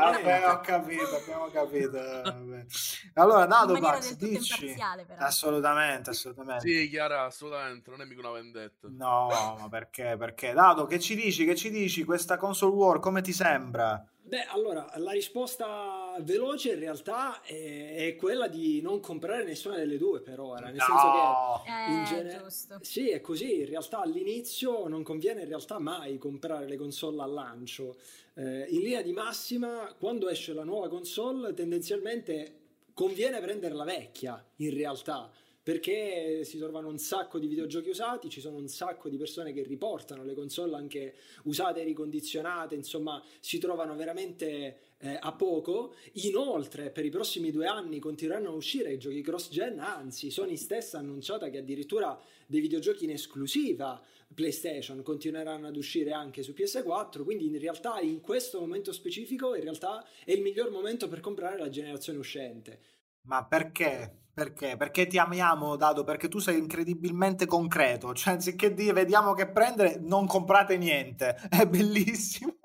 Abbiamo capito. Vabbè. Allora Dadobax, dici? Assolutamente. Sì, Chiara, assolutamente. non è mica una vendetta. No, ma perché? Perché? Dado, che ci dici? Che ci dici? Questa console war, come ti sembra? Beh, allora, la risposta veloce in realtà è quella di non comprare nessuna delle due per ora, nel senso che in giusto. Sì, è così, in realtà all'inizio non conviene in realtà mai comprare le console al lancio. In linea di massima, quando esce la nuova console, tendenzialmente conviene prendere la vecchia, in realtà, perché si trovano un sacco di videogiochi usati, ci sono un sacco di persone che riportano le console anche usate e ricondizionate, insomma si trovano veramente a poco. Inoltre per i prossimi 2 anni continueranno a uscire i giochi cross-gen, anzi Sony stessa ha annunciato che addirittura dei videogiochi in esclusiva PlayStation continueranno ad uscire anche su PS4, quindi in realtà in questo momento specifico in realtà è il miglior momento per comprare la generazione uscente. Ma perché? Perché? Perché ti amiamo, Dado, perché tu sei incredibilmente concreto, cioè anziché dire vediamo che prendere, non comprate niente, è bellissimo.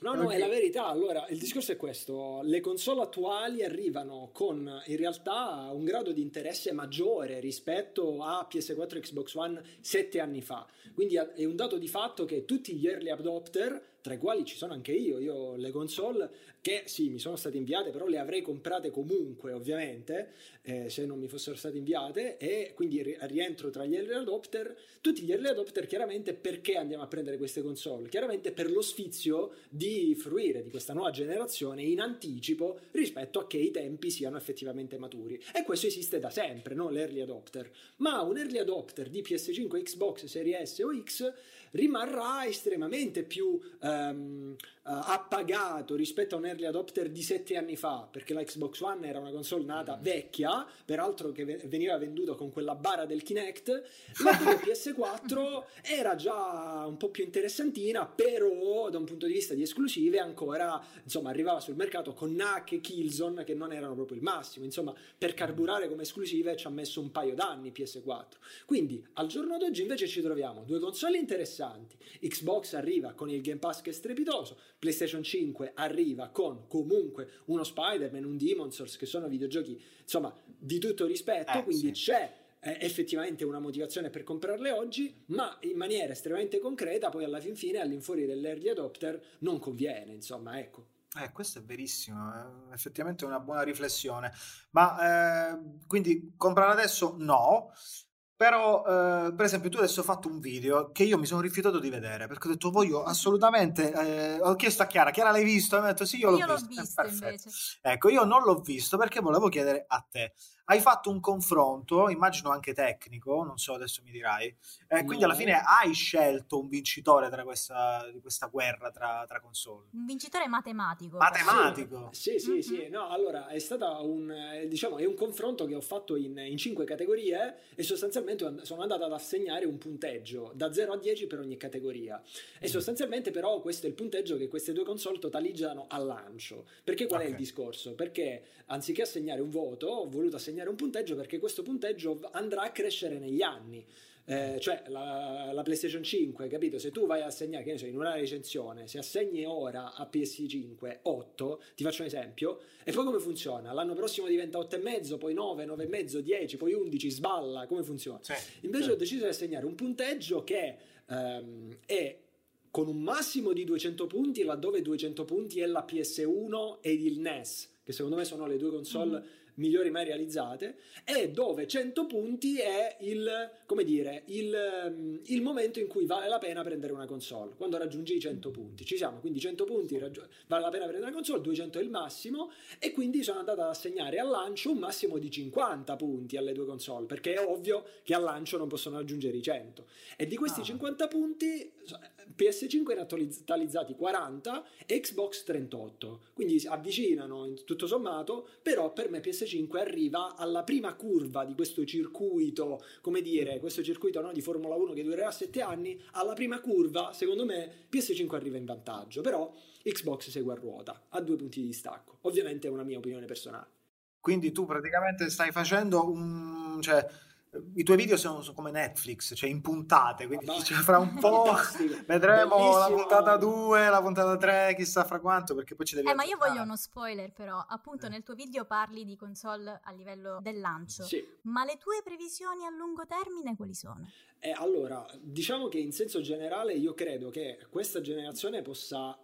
No, no, okay. È la verità. Allora, il discorso è questo, le console attuali arrivano con in realtà un grado di interesse maggiore rispetto a PS4 e Xbox One 7 anni fa, quindi è un dato di fatto che tutti gli early adopter, tra i quali ci sono anche io le console che sì, mi sono state inviate, però le avrei comprate comunque ovviamente se non mi fossero state inviate, e quindi rientro tra gli early adopter. Tutti gli early adopter, chiaramente, perché andiamo a prendere queste console? Chiaramente per lo sfizio di fruire di questa nuova generazione in anticipo rispetto a che i tempi siano effettivamente maturi, e questo esiste da sempre, no? L'early adopter, ma un early adopter di PS5, Xbox Series S o X rimarrà estremamente più appagato rispetto a un early adopter di 7 anni fa, perché la Xbox One era una console nata vecchia, peraltro che veniva venduta con quella bara del Kinect. La PS4 era già un po' più interessantina, però da un punto di vista di esclusive ancora, insomma, arrivava sul mercato con Knack e Killzone che non erano proprio il massimo, insomma per carburare come esclusive ci ha messo un paio d'anni PS4. Quindi al giorno d'oggi invece ci troviamo due console interessanti, Xbox arriva con il Game Pass che è strepitoso, PlayStation 5 arriva con comunque uno Spider-Man, un Demon's Souls, che sono videogiochi insomma di tutto rispetto, quindi sì, c'è effettivamente una motivazione per comprarle oggi, ma in maniera estremamente concreta poi alla fin fine all'infuori dell'early adopter non conviene, insomma, ecco. Questo è verissimo, effettivamente è una buona riflessione, ma quindi comprare adesso no. Però, per esempio, tu adesso hai fatto un video che io mi sono rifiutato di vedere, perché ho detto, voglio assolutamente... ho chiesto a Chiara, Chiara l'hai visto? E mi ha detto, sì, io l'ho visto perfetto. Ecco, io non l'ho visto perché volevo chiedere a te. Hai fatto un confronto, immagino anche tecnico, non so, adesso mi dirai. Quindi alla fine hai scelto un vincitore di questa guerra tra console. Un vincitore matematico. Matematico? Sì, sì, sì. No, allora, è stato un confronto che ho fatto in 5 categorie e sostanzialmente sono andato ad assegnare un punteggio da 0 a 10 per ogni categoria, e sostanzialmente però questo è il punteggio che queste due console totalizzano al lancio, perché qual è il discorso? Perché anziché assegnare un voto ho voluto assegnare un punteggio, perché questo punteggio andrà a crescere negli anni. Cioè la PlayStation 5, capito? Se tu vai a assegnare, che ne so, in una recensione, se assegni ora a PS5 8, ti faccio un esempio, e poi come funziona? L'anno prossimo diventa 8,5, poi 9, 9,5, 10, poi 11, sballa, come funziona? Invece ho deciso di assegnare un punteggio che è con un massimo di 200 punti, laddove 200 punti è la PS1 ed il NES, che secondo me sono le due console migliori mai realizzate, e dove 100 punti è il momento in cui vale la pena prendere una console, quando raggiungi i 100 punti. Ci siamo, quindi 100 punti vale la pena prendere una console, 200 è il massimo, e quindi sono andato ad assegnare al lancio un massimo di 50 punti alle due console, perché è ovvio che al lancio non possono raggiungere i 100, e di questi 50 punti PS5 ne ha totalizzati 40, Xbox 38, quindi si avvicinano in tutto sommato, però per me PS5 arriva alla prima curva di questo circuito, come dire, questo circuito di Formula 1 che durerà 7 anni. Alla prima curva, secondo me, PS5 arriva in vantaggio, però Xbox segue a ruota, a 2 punti di distacco. Ovviamente è una mia opinione personale. Quindi tu praticamente stai facendo I tuoi video sono come Netflix, cioè in puntate, quindi fra un po' vedremo la puntata 2, la puntata 3, chissà fra quanto, perché poi ci devi ma io voglio uno spoiler però, appunto nel tuo video parli di console a livello del lancio, ma le tue previsioni a lungo termine quali sono? Allora, diciamo che in senso generale io credo che questa generazione possa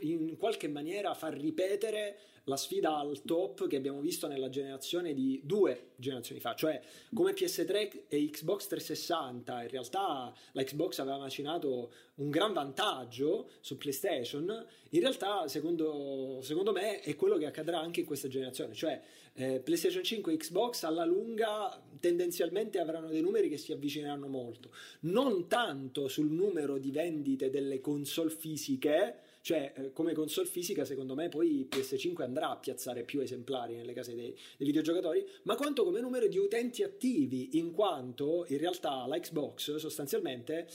in qualche maniera far ripetere la sfida al top che abbiamo visto nella generazione di due generazioni fa, cioè come PS3 e Xbox 360. In realtà la Xbox aveva macinato un gran vantaggio su PlayStation, in realtà secondo me è quello che accadrà anche in questa generazione, cioè PlayStation 5 e Xbox alla lunga tendenzialmente avranno dei numeri che si avvicineranno molto, non tanto sul numero di vendite delle console fisiche, cioè come console fisica secondo me poi PS5 andrà a piazzare più esemplari nelle case dei videogiocatori, ma quanto come numero di utenti attivi, in quanto in realtà la Xbox sostanzialmente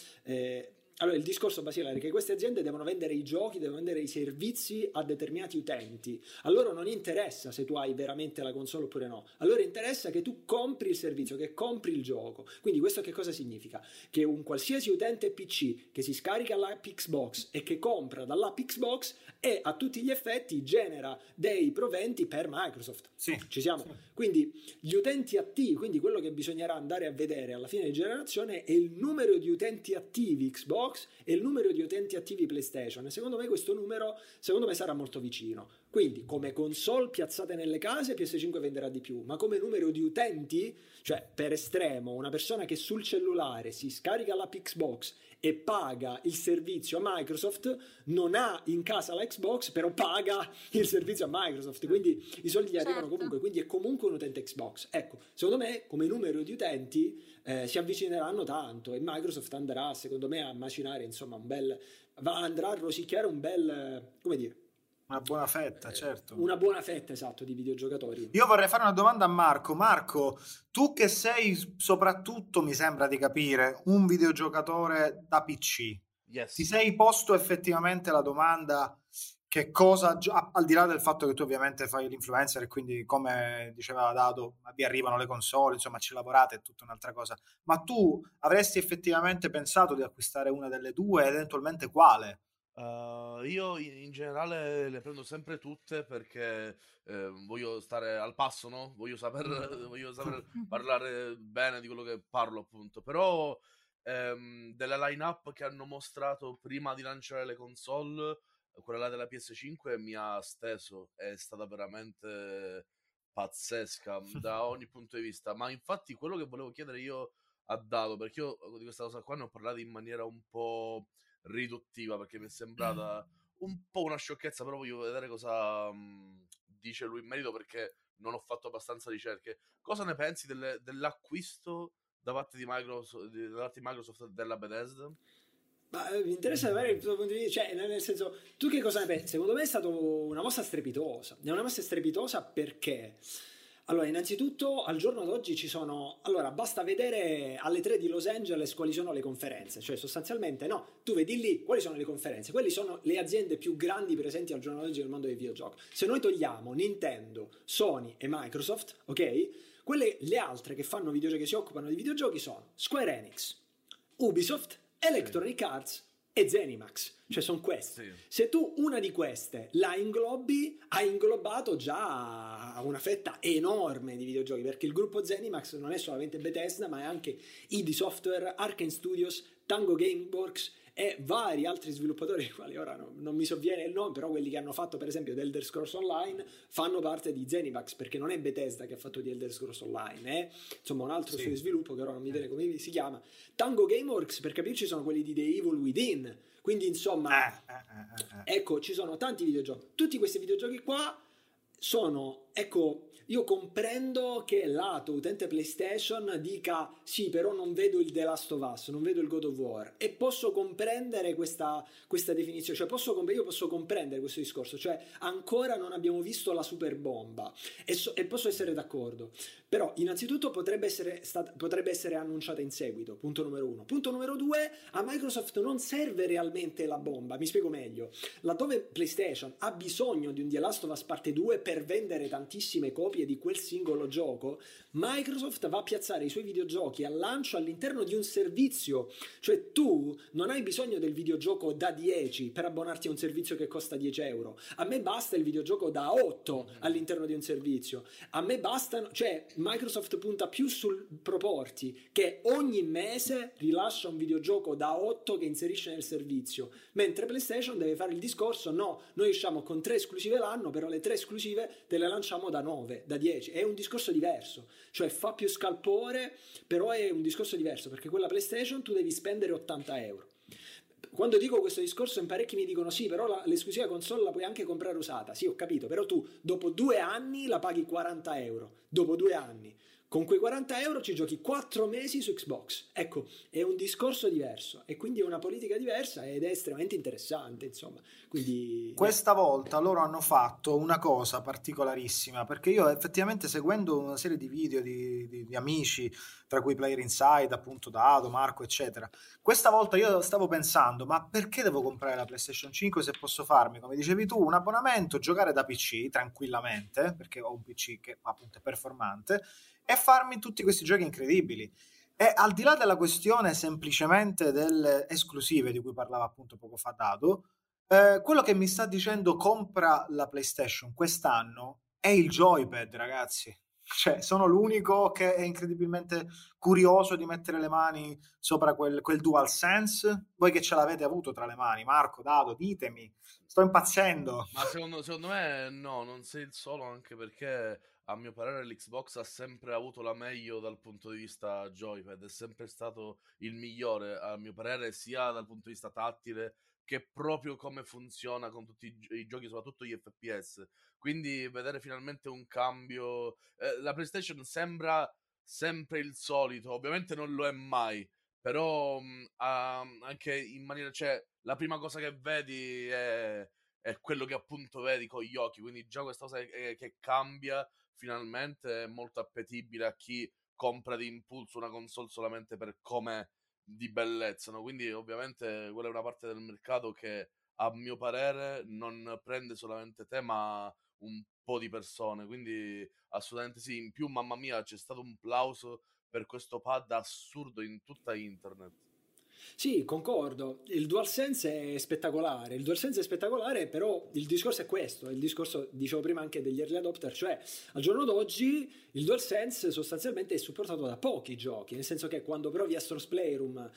allora il discorso basilare è che queste aziende devono vendere i giochi, devono vendere i servizi a determinati utenti, a loro non interessa se tu hai veramente la console oppure no, a loro interessa che tu compri il servizio, che compri il gioco. Quindi questo che cosa significa? Che un qualsiasi utente PC che si scarica l'app Xbox e che compra dall'app Xbox è a tutti gli effetti genera dei proventi per Microsoft. Sì, ci siamo? Sì. Quindi gli utenti attivi, quindi quello che bisognerà andare a vedere alla fine di generazione è il numero di utenti attivi Xbox e il numero di utenti attivi PlayStation, e secondo me questo numero sarà molto vicino. Quindi come console piazzate nelle case PS5 venderà di più, ma come numero di utenti, cioè per estremo una persona che sul cellulare si scarica l'app Xbox e paga il servizio a Microsoft non ha in casa la Xbox, però paga il servizio a Microsoft, quindi i soldi gli arrivano comunque, quindi è comunque un utente Xbox. Ecco, secondo me come numero di utenti si avvicineranno tanto e Microsoft andrà secondo me a macinare, insomma, andrà a rosicchiare un bel, come dire, una buona fetta, certo. Una buona fetta, esatto, di videogiocatori. Io vorrei fare una domanda a Marco. Marco, tu che sei soprattutto, mi sembra di capire, un videogiocatore da PC, yes, ti sei posto effettivamente la domanda che cosa, al di là del fatto che tu ovviamente fai l'influencer e quindi, come diceva Dado, vi arrivano le console, insomma ci lavorate, è tutta un'altra cosa, ma tu avresti effettivamente pensato di acquistare una delle due ed eventualmente quale? Io in generale le prendo sempre tutte perché voglio stare al passo, no? Voglio saper parlare bene di quello che parlo, appunto. Però della line-up che hanno mostrato prima di lanciare le console, quella della PS5 mi ha steso, è stata veramente pazzesca da ogni punto di vista. Ma infatti quello che volevo chiedere io a Dado, perché io di questa cosa qua ne ho parlato in maniera un po' riduttiva, perché mi è sembrata un po' una sciocchezza, però voglio vedere cosa dice lui in merito, perché non ho fatto abbastanza ricerche. Cosa ne pensi dell'acquisto da parte di Microsoft della Bethesda? Ma mi interessa avere il tuo punto di vista, cioè nel senso, tu che cosa ne pensi? Secondo me è stata una mossa strepitosa, perché allora, innanzitutto, al giorno d'oggi ci sono... Allora, basta vedere alle 3 di Los Angeles quali sono le conferenze. Cioè, sostanzialmente, no, tu vedi lì quali sono le conferenze. Quelle sono le aziende più grandi presenti al giorno d'oggi nel mondo dei videogiochi. Se noi togliamo Nintendo, Sony e Microsoft, ok? Quelle, le altre che fanno videogiochi, che si occupano di videogiochi, sono Square Enix, Ubisoft, Electronic Arts e Zenimax. Cioè, sono queste. Sì. Se tu una di queste la inglobi, hai inglobato già una fetta enorme di videogiochi, perché il gruppo Zenimax non è solamente Bethesda, ma è anche id Software, Arkane Studios, Tango Gameworks e vari altri sviluppatori, quali ora non mi sovviene il nome, però quelli che hanno fatto per esempio The Elder Scrolls Online fanno parte di Zenimax, perché non è Bethesda che ha fatto The Elder Scrolls Online, insomma un altro suo sviluppo che ora non mi viene come si chiama. Tango Gameworks, per capirci, sono quelli di The Evil Within, quindi insomma ecco, ci sono tanti videogiochi. Tutti questi videogiochi qua sono, ecco, io comprendo che lato utente PlayStation dica sì, però non vedo il The Last of Us, non vedo il God of War, e posso comprendere questa definizione, cioè io posso comprendere questo discorso, cioè ancora non abbiamo visto la super bomba e posso essere d'accordo, però innanzitutto potrebbe essere annunciata in seguito, punto numero uno. Punto numero due, a Microsoft non serve realmente la bomba, mi spiego meglio: laddove PlayStation ha bisogno di un The Last of Us parte 2 per vendere tantissimo tantissime copie di quel singolo gioco, Microsoft va a piazzare i suoi videogiochi al lancio all'interno di un servizio, cioè tu non hai bisogno del videogioco da 10 per abbonarti a un servizio che costa 10 euro. A me basta il videogioco da 8 all'interno di un servizio, a me bastano, cioè Microsoft punta più sul proporti, che ogni mese rilascia un videogioco da 8 che inserisce nel servizio, mentre PlayStation deve fare il discorso: no, noi usciamo con 3 esclusive l'anno, però le 3 esclusive te le lanciamo da 9, da 10, è un discorso diverso, cioè fa più scalpore, però è un discorso diverso, perché quella PlayStation tu devi spendere 80 euro. Quando dico questo discorso, in parecchi mi dicono: sì, però l'esclusiva console la puoi anche comprare usata. Sì, ho capito, però tu dopo 2 anni la paghi 40 euro, dopo 2 anni con quei 40 euro ci giochi 4 mesi su Xbox. Ecco, è un discorso diverso e quindi è una politica diversa ed è estremamente interessante, insomma. Quindi questa volta loro hanno fatto una cosa particolarissima, perché io effettivamente, seguendo una serie di video di amici, tra cui Player Inside, appunto Dado, Marco eccetera, questa volta io stavo pensando: ma perché devo comprare la PlayStation 5 se posso farmi, come dicevi tu, un abbonamento, giocare da PC tranquillamente, perché ho un PC che appunto è performante, e farmi tutti questi giochi incredibili? E al di là della questione semplicemente delle esclusive di cui parlava appunto poco fa Dado, quello che mi sta dicendo compra la PlayStation quest'anno è il joypad, ragazzi. Cioè, sono l'unico che è incredibilmente curioso di mettere le mani sopra quel DualSense. Voi che ce l'avete avuto tra le mani, Marco, Dado, ditemi, sto impazzendo. Ma secondo me no, non sei il solo, anche perché a mio parere l'Xbox ha sempre avuto la meglio dal punto di vista joypad, è sempre stato il migliore a mio parere, sia dal punto di vista tattile che proprio come funziona con tutti i giochi, soprattutto gli FPS. Quindi vedere finalmente un cambio, la PlayStation sembra sempre il solito, ovviamente non lo è mai, però anche in maniera, cioè la prima cosa che vedi è quello che appunto vedi con gli occhi, quindi già questa cosa che cambia finalmente è molto appetibile a chi compra di impulso una console solamente per com'è di bellezza, no? Quindi ovviamente quella è una parte del mercato che a mio parere non prende solamente te ma un po' di persone, quindi assolutamente sì. In più, mamma mia, c'è stato un plauso per questo pad assurdo in tutta internet. Sì, concordo, il DualSense è spettacolare, però il discorso è questo, il discorso, dicevo prima, anche degli early adopter, cioè al giorno d'oggi il DualSense sostanzialmente è supportato da pochi giochi, nel senso che quando provi Astros Playroom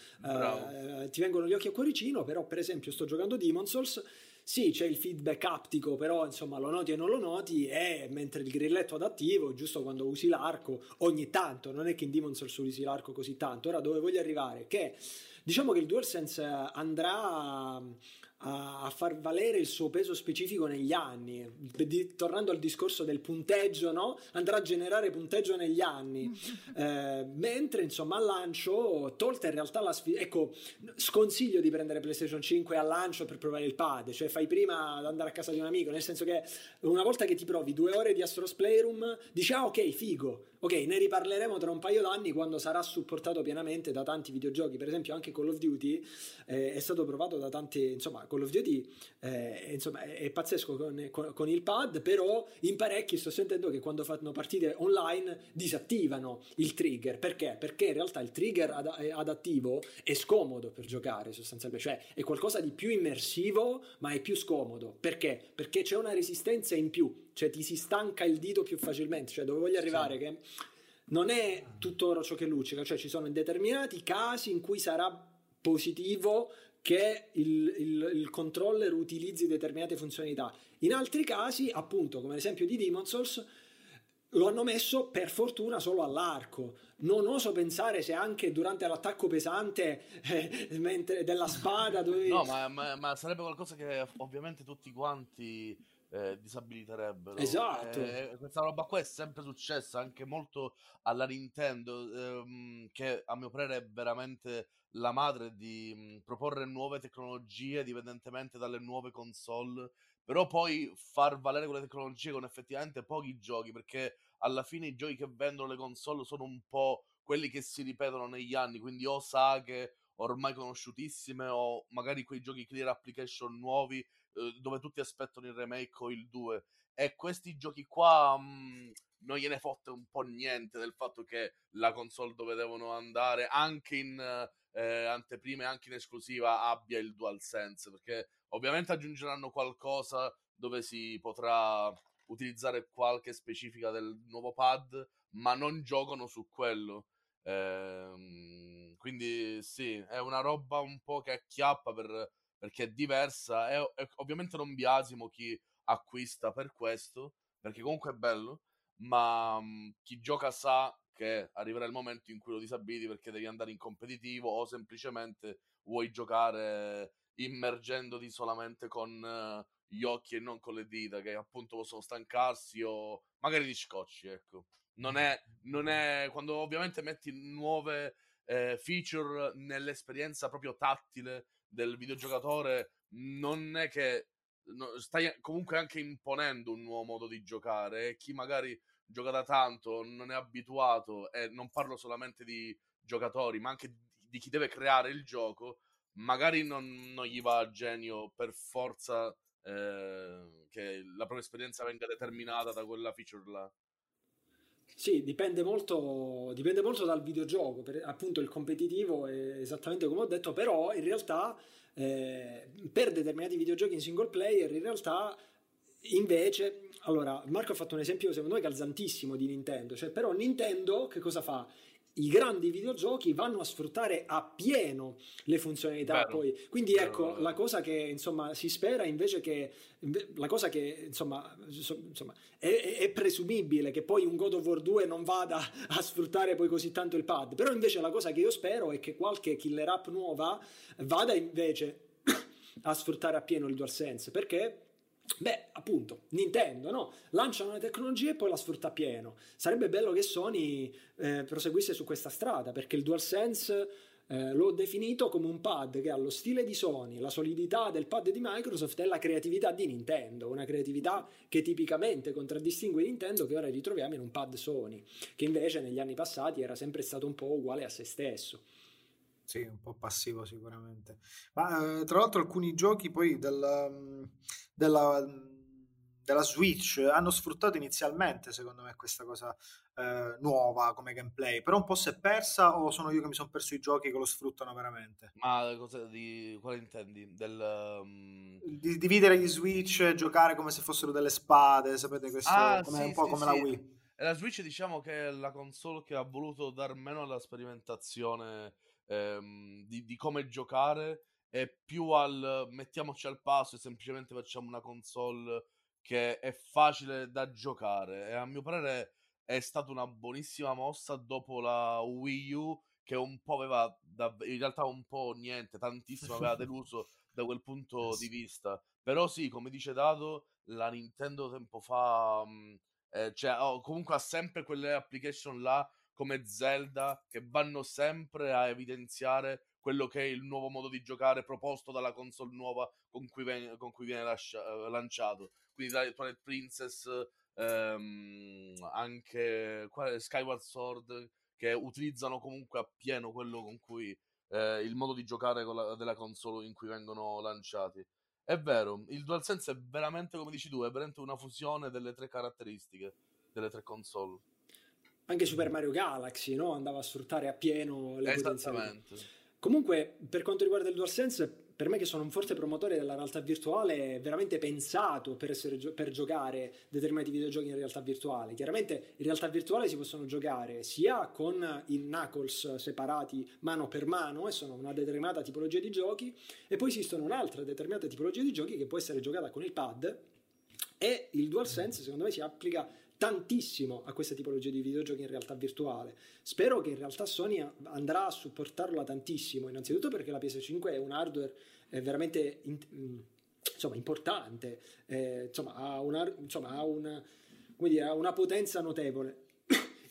ti vengono gli occhi a cuoricino, però per esempio sto giocando Demon's Souls, sì, c'è il feedback aptico, però insomma lo noti e non lo noti, mentre il grilletto adattivo, giusto quando usi l'arco, ogni tanto, non è che in Demon's Souls usi l'arco così tanto. Ora, dove voglio arrivare? Che diciamo che il DualSense andrà a far valere il suo peso specifico negli anni, tornando al discorso del punteggio, no? Andrà a generare punteggio negli anni, mentre insomma al lancio, tolta in realtà la sfida, ecco, sconsiglio di prendere PlayStation 5 al lancio per provare il pad, cioè fai prima ad andare a casa di un amico, nel senso che una volta che ti provi 2 ore di Astros Playroom dici: ah, ok, figo, ok, ne riparleremo tra un paio d'anni quando sarà supportato pienamente da tanti videogiochi. Per esempio anche Call of Duty è stato provato da tante, insomma Call of Duty insomma è pazzesco con il pad, però in parecchi sto sentendo che quando fanno partite online disattivano il trigger. Perché? Perché in realtà il trigger adattivo è scomodo per giocare sostanzialmente, cioè è qualcosa di più immersivo ma è più scomodo. Perché? Perché c'è una resistenza in più, cioè ti si stanca il dito più facilmente, cioè dove voglio arrivare, sì, che non è tutto oro ciò che luccica, cioè ci sono determinati casi in cui sarà positivo che il controller utilizzi determinate funzionalità, in altri casi, appunto come l'esempio di Demon's Souls, lo hanno messo per fortuna solo all'arco. Non oso pensare se anche durante l'attacco pesante mentre della spada dovevi... No, ma sarebbe qualcosa che ovviamente tutti quanti disabiliterebbero. Esatto, questa roba qua è sempre successa, anche molto alla Nintendo, che a mio parere è veramente la madre di proporre nuove tecnologie dipendentemente dalle nuove console, però poi far valere quelle tecnologie con effettivamente pochi giochi, perché alla fine i giochi che vendono le console sono un po' quelli che si ripetono negli anni, quindi o saghe ormai conosciutissime o magari quei giochi clear application nuovi dove tutti aspettano il remake o il 2, e questi giochi qua non gliene fotte un po' niente del fatto che la console dove devono andare anche in anteprime, anche in esclusiva, abbia il DualSense, perché ovviamente aggiungeranno qualcosa dove si potrà utilizzare qualche specifica del nuovo pad, ma non giocano su quello. Quindi sì, è una roba un po' che acchiappa perché è diversa, e ovviamente non biasimo chi acquista per questo, perché comunque è bello, ma chi gioca sa che arriverà il momento in cui lo disabili perché devi andare in competitivo o semplicemente vuoi giocare immergendoti solamente con gli occhi e non con le dita, che appunto possono stancarsi o magari ti scocci, ecco. Non è quando ovviamente metti nuove feature nell'esperienza proprio tattile del videogiocatore, non è che stai comunque anche imponendo un nuovo modo di giocare, e chi magari gioca da tanto non è abituato, e non parlo solamente di giocatori ma anche di chi deve creare il gioco, magari non gli va a genio per forza che la propria esperienza venga determinata da quella feature là. Sì, dipende molto dal videogioco, appunto il competitivo è esattamente come ho detto, però in realtà per determinati videogiochi in single player in realtà invece, allora Marco ha fatto un esempio secondo me calzantissimo di Nintendo, cioè però Nintendo che cosa fa? I grandi videogiochi vanno a sfruttare appieno le funzionalità poi. Quindi ecco, la cosa che insomma si spera invece che la cosa che insomma è presumibile che poi un God of War 2 non vada a sfruttare poi così tanto il pad, però invece la cosa che io spero è che qualche killer app nuova vada invece a sfruttare appieno il DualSense, perché beh, appunto, Nintendo, no? Lancia una tecnologia e poi la sfrutta a pieno. Sarebbe bello che Sony proseguisse su questa strada, perché il DualSense l'ho definito come un pad che ha lo stile di Sony, la solidità del pad di Microsoft e la creatività di Nintendo, una creatività che tipicamente contraddistingue Nintendo, che ora ritroviamo in un pad Sony, che invece negli anni passati era sempre stato un po' uguale a se stesso. Sì, un po' passivo sicuramente. Ma tra l'altro alcuni giochi poi della Switch hanno sfruttato inizialmente, secondo me, questa cosa nuova come gameplay, però un po' si è persa, o sono io che mi sono perso i giochi che lo sfruttano veramente? Ma cosa di quale intendi? Di dividere gli Switch e giocare come se fossero delle spade, sapete, questo come, sì, un po' sì, come sì. La Wii. E la Switch diciamo che è la console che ha voluto dar meno alla sperimentazione di come giocare e più al mettiamoci al passo e semplicemente facciamo una console che è facile da giocare, e a mio parere è stata una buonissima mossa dopo la Wii U, che un po' aveva in realtà un po' niente, tantissimo aveva deluso da quel punto di vista. Però sì, come dice Dado, la Nintendo tempo fa comunque ha sempre quelle application là come Zelda, che vanno sempre a evidenziare quello che è il nuovo modo di giocare proposto dalla console nuova con cui viene lanciato. Quindi Twilight Princess, anche Skyward Sword, che utilizzano comunque appieno quello con cui il modo di giocare della console in cui vengono lanciati. È vero, il DualSense è veramente, come dici tu, è veramente una fusione delle tre caratteristiche, delle tre console. Anche Super Mario Galaxy, no? Andava a sfruttare appieno le potenzialità. Comunque, per quanto riguarda il DualSense, per me che sono un forte promotore della realtà virtuale, è veramente pensato per giocare determinati videogiochi in realtà virtuale. Chiaramente in realtà virtuale si possono giocare sia con i knuckles separati mano per mano, e sono una determinata tipologia di giochi, e poi esistono un'altra determinata tipologia di giochi che può essere giocata con il pad, e il DualSense secondo me si applica tantissimo a questa tipologia di videogiochi in realtà virtuale. Spero che in realtà Sony andrà a supportarla tantissimo, innanzitutto perché la PS5 è un hardware veramente importante, ha una potenza notevole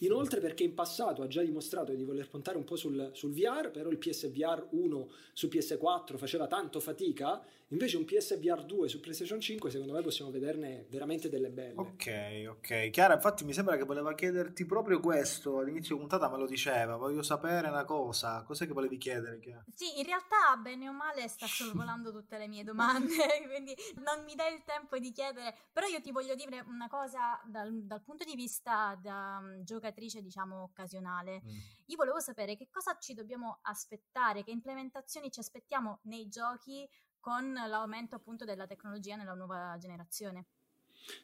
Inoltre perché in passato ha già dimostrato di voler puntare un po' sul VR, però il PSVR 1 su PS4 faceva tanto fatica, invece un PSVR 2 su PlayStation 5 secondo me possiamo vederne veramente delle belle. Ok, Chiara, infatti mi sembra che voleva chiederti proprio questo all'inizio puntata, me lo diceva, voglio sapere una cosa, cos'è che volevi chiedere, Chiara? Sì, in realtà bene o male sta sorvolando tutte le mie domande, quindi non mi dai il tempo di chiedere, però io ti voglio dire una cosa dal punto di vista da giocatrice, diciamo, occasionale. Io volevo sapere che cosa ci dobbiamo aspettare, che implementazioni ci aspettiamo nei giochi con l'aumento appunto della tecnologia nella nuova generazione.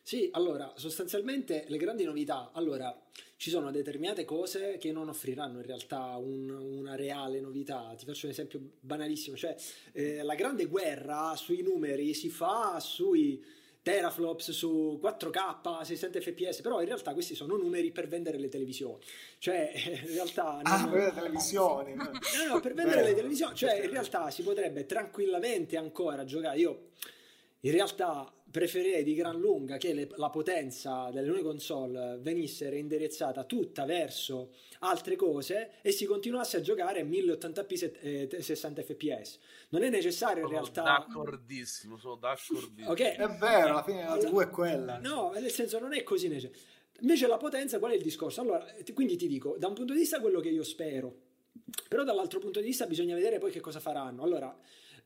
Sì, allora, sostanzialmente le grandi novità, allora, ci sono determinate cose che non offriranno in realtà una reale novità. Ti faccio un esempio banalissimo, cioè la grande guerra sui numeri si fa sui teraflops, su 4K, 60 fps, però in realtà questi sono numeri per vendere le televisioni, cioè in realtà per vendere le televisioni, cioè in realtà si potrebbe tranquillamente ancora giocare. Io in realtà preferirei di gran lunga che la potenza delle nuove console venisse reindirizzata tutta verso altre cose e si continuasse a giocare a 1080p 60 fps. Non è necessario in realtà. Sono d'accordissimo. Okay. È vero, alla fine la TV è quella. No, nel senso non è così necessario. Invece la potenza, qual è il discorso? Allora, quindi ti dico, da un punto di vista quello che io spero, però dall'altro punto di vista bisogna vedere poi che cosa faranno. Allora,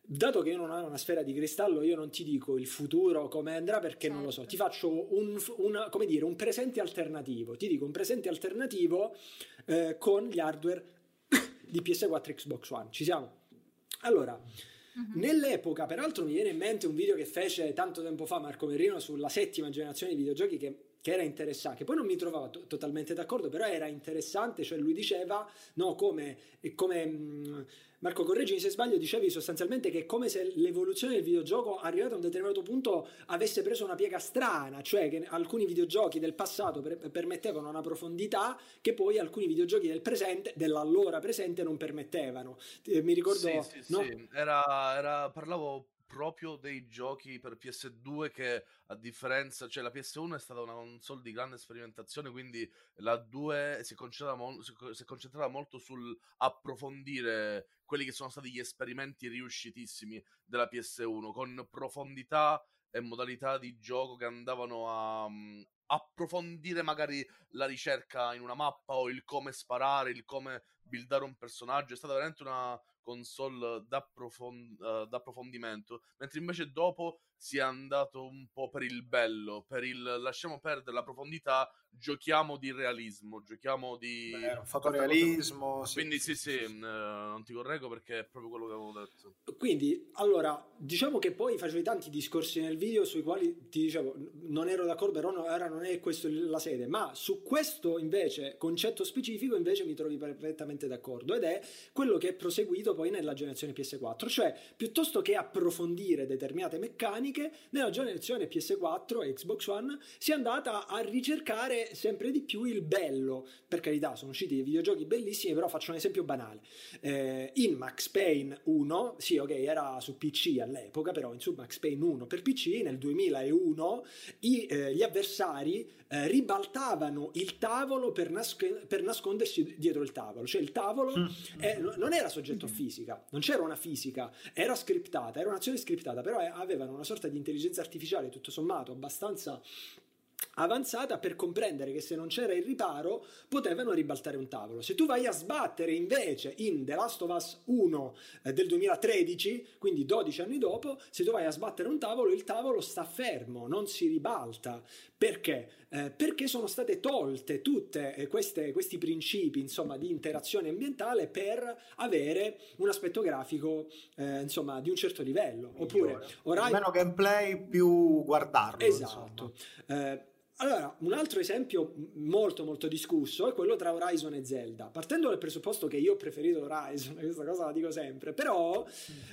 dato che io non ho una sfera di cristallo, io non ti dico il futuro come andrà, perché certo, non lo so. Ti faccio un presente alternativo. Ti dico un presente alternativo con gli hardware di PS4 e Xbox One. Ci siamo? Allora, nell'epoca, peraltro mi viene in mente un video che fece tanto tempo fa Marco Merrino sulla 7ª generazione di videogiochi che era interessante, che poi non mi trovavo totalmente d'accordo, però era interessante, cioè lui diceva, no, come Marco, correggimi se sbaglio, dicevi sostanzialmente che è come se l'evoluzione del videogioco arrivata a un determinato punto avesse preso una piega strana, cioè che alcuni videogiochi del passato permettevano una profondità che poi alcuni videogiochi del presente, dell'allora presente, non permettevano. Mi ricordo... Sì. Parlavo proprio dei giochi per PS2 che, a differenza, cioè la PS1 è stata una console di grande sperimentazione, quindi la 2 si concentrava molto sul approfondire quelli che sono stati gli esperimenti riuscitissimi della PS1, con profondità e modalità di gioco che andavano a approfondire magari la ricerca in una mappa, o il come sparare, il come buildare un personaggio. È stata veramente una console d'approfondimento, mentre invece dopo si è andato un po' per il bello, per il lasciamo perdere la profondità, giochiamo di realismo, fotorealismo. Quindi sì, non ti correggo perché è proprio quello che avevo detto. Quindi, allora, diciamo che poi facevi tanti discorsi nel video sui quali ti dicevo non ero d'accordo, però ora non è questa la sede, ma su questo invece concetto specifico invece mi trovi perfettamente d'accordo, ed è quello che è proseguito poi nella generazione PS4, cioè piuttosto che approfondire determinate meccaniche, nella generazione PS4 e Xbox One si è andata a ricercare sempre di più il bello. Per carità, sono usciti dei videogiochi bellissimi, però faccio un esempio banale, in Max Payne 1, sì ok, era su PC all'epoca, però in su Max Payne 1 per PC nel 2001 gli avversari ribaltavano il tavolo per nascondersi dietro il tavolo, cioè il tavolo non era soggetto a fisica, non c'era una fisica, era scriptata, era un'azione scriptata, però avevano una sorta di intelligenza artificiale tutto sommato abbastanza avanzata per comprendere che se non c'era il riparo potevano ribaltare un tavolo. Se tu vai a sbattere invece in The Last of Us 1 del 2013, quindi 12 anni dopo, se tu vai a sbattere un tavolo, il tavolo sta fermo, non si ribalta. Perché? Perché sono state tolte tutte questi principi, insomma, di interazione ambientale per avere un aspetto grafico insomma di un certo livello. Oppure meno gameplay, più guardarlo. Esatto. Allora, un altro esempio molto molto discusso è quello tra Horizon e Zelda. Partendo dal presupposto che io ho preferito Horizon, questa cosa la dico sempre, però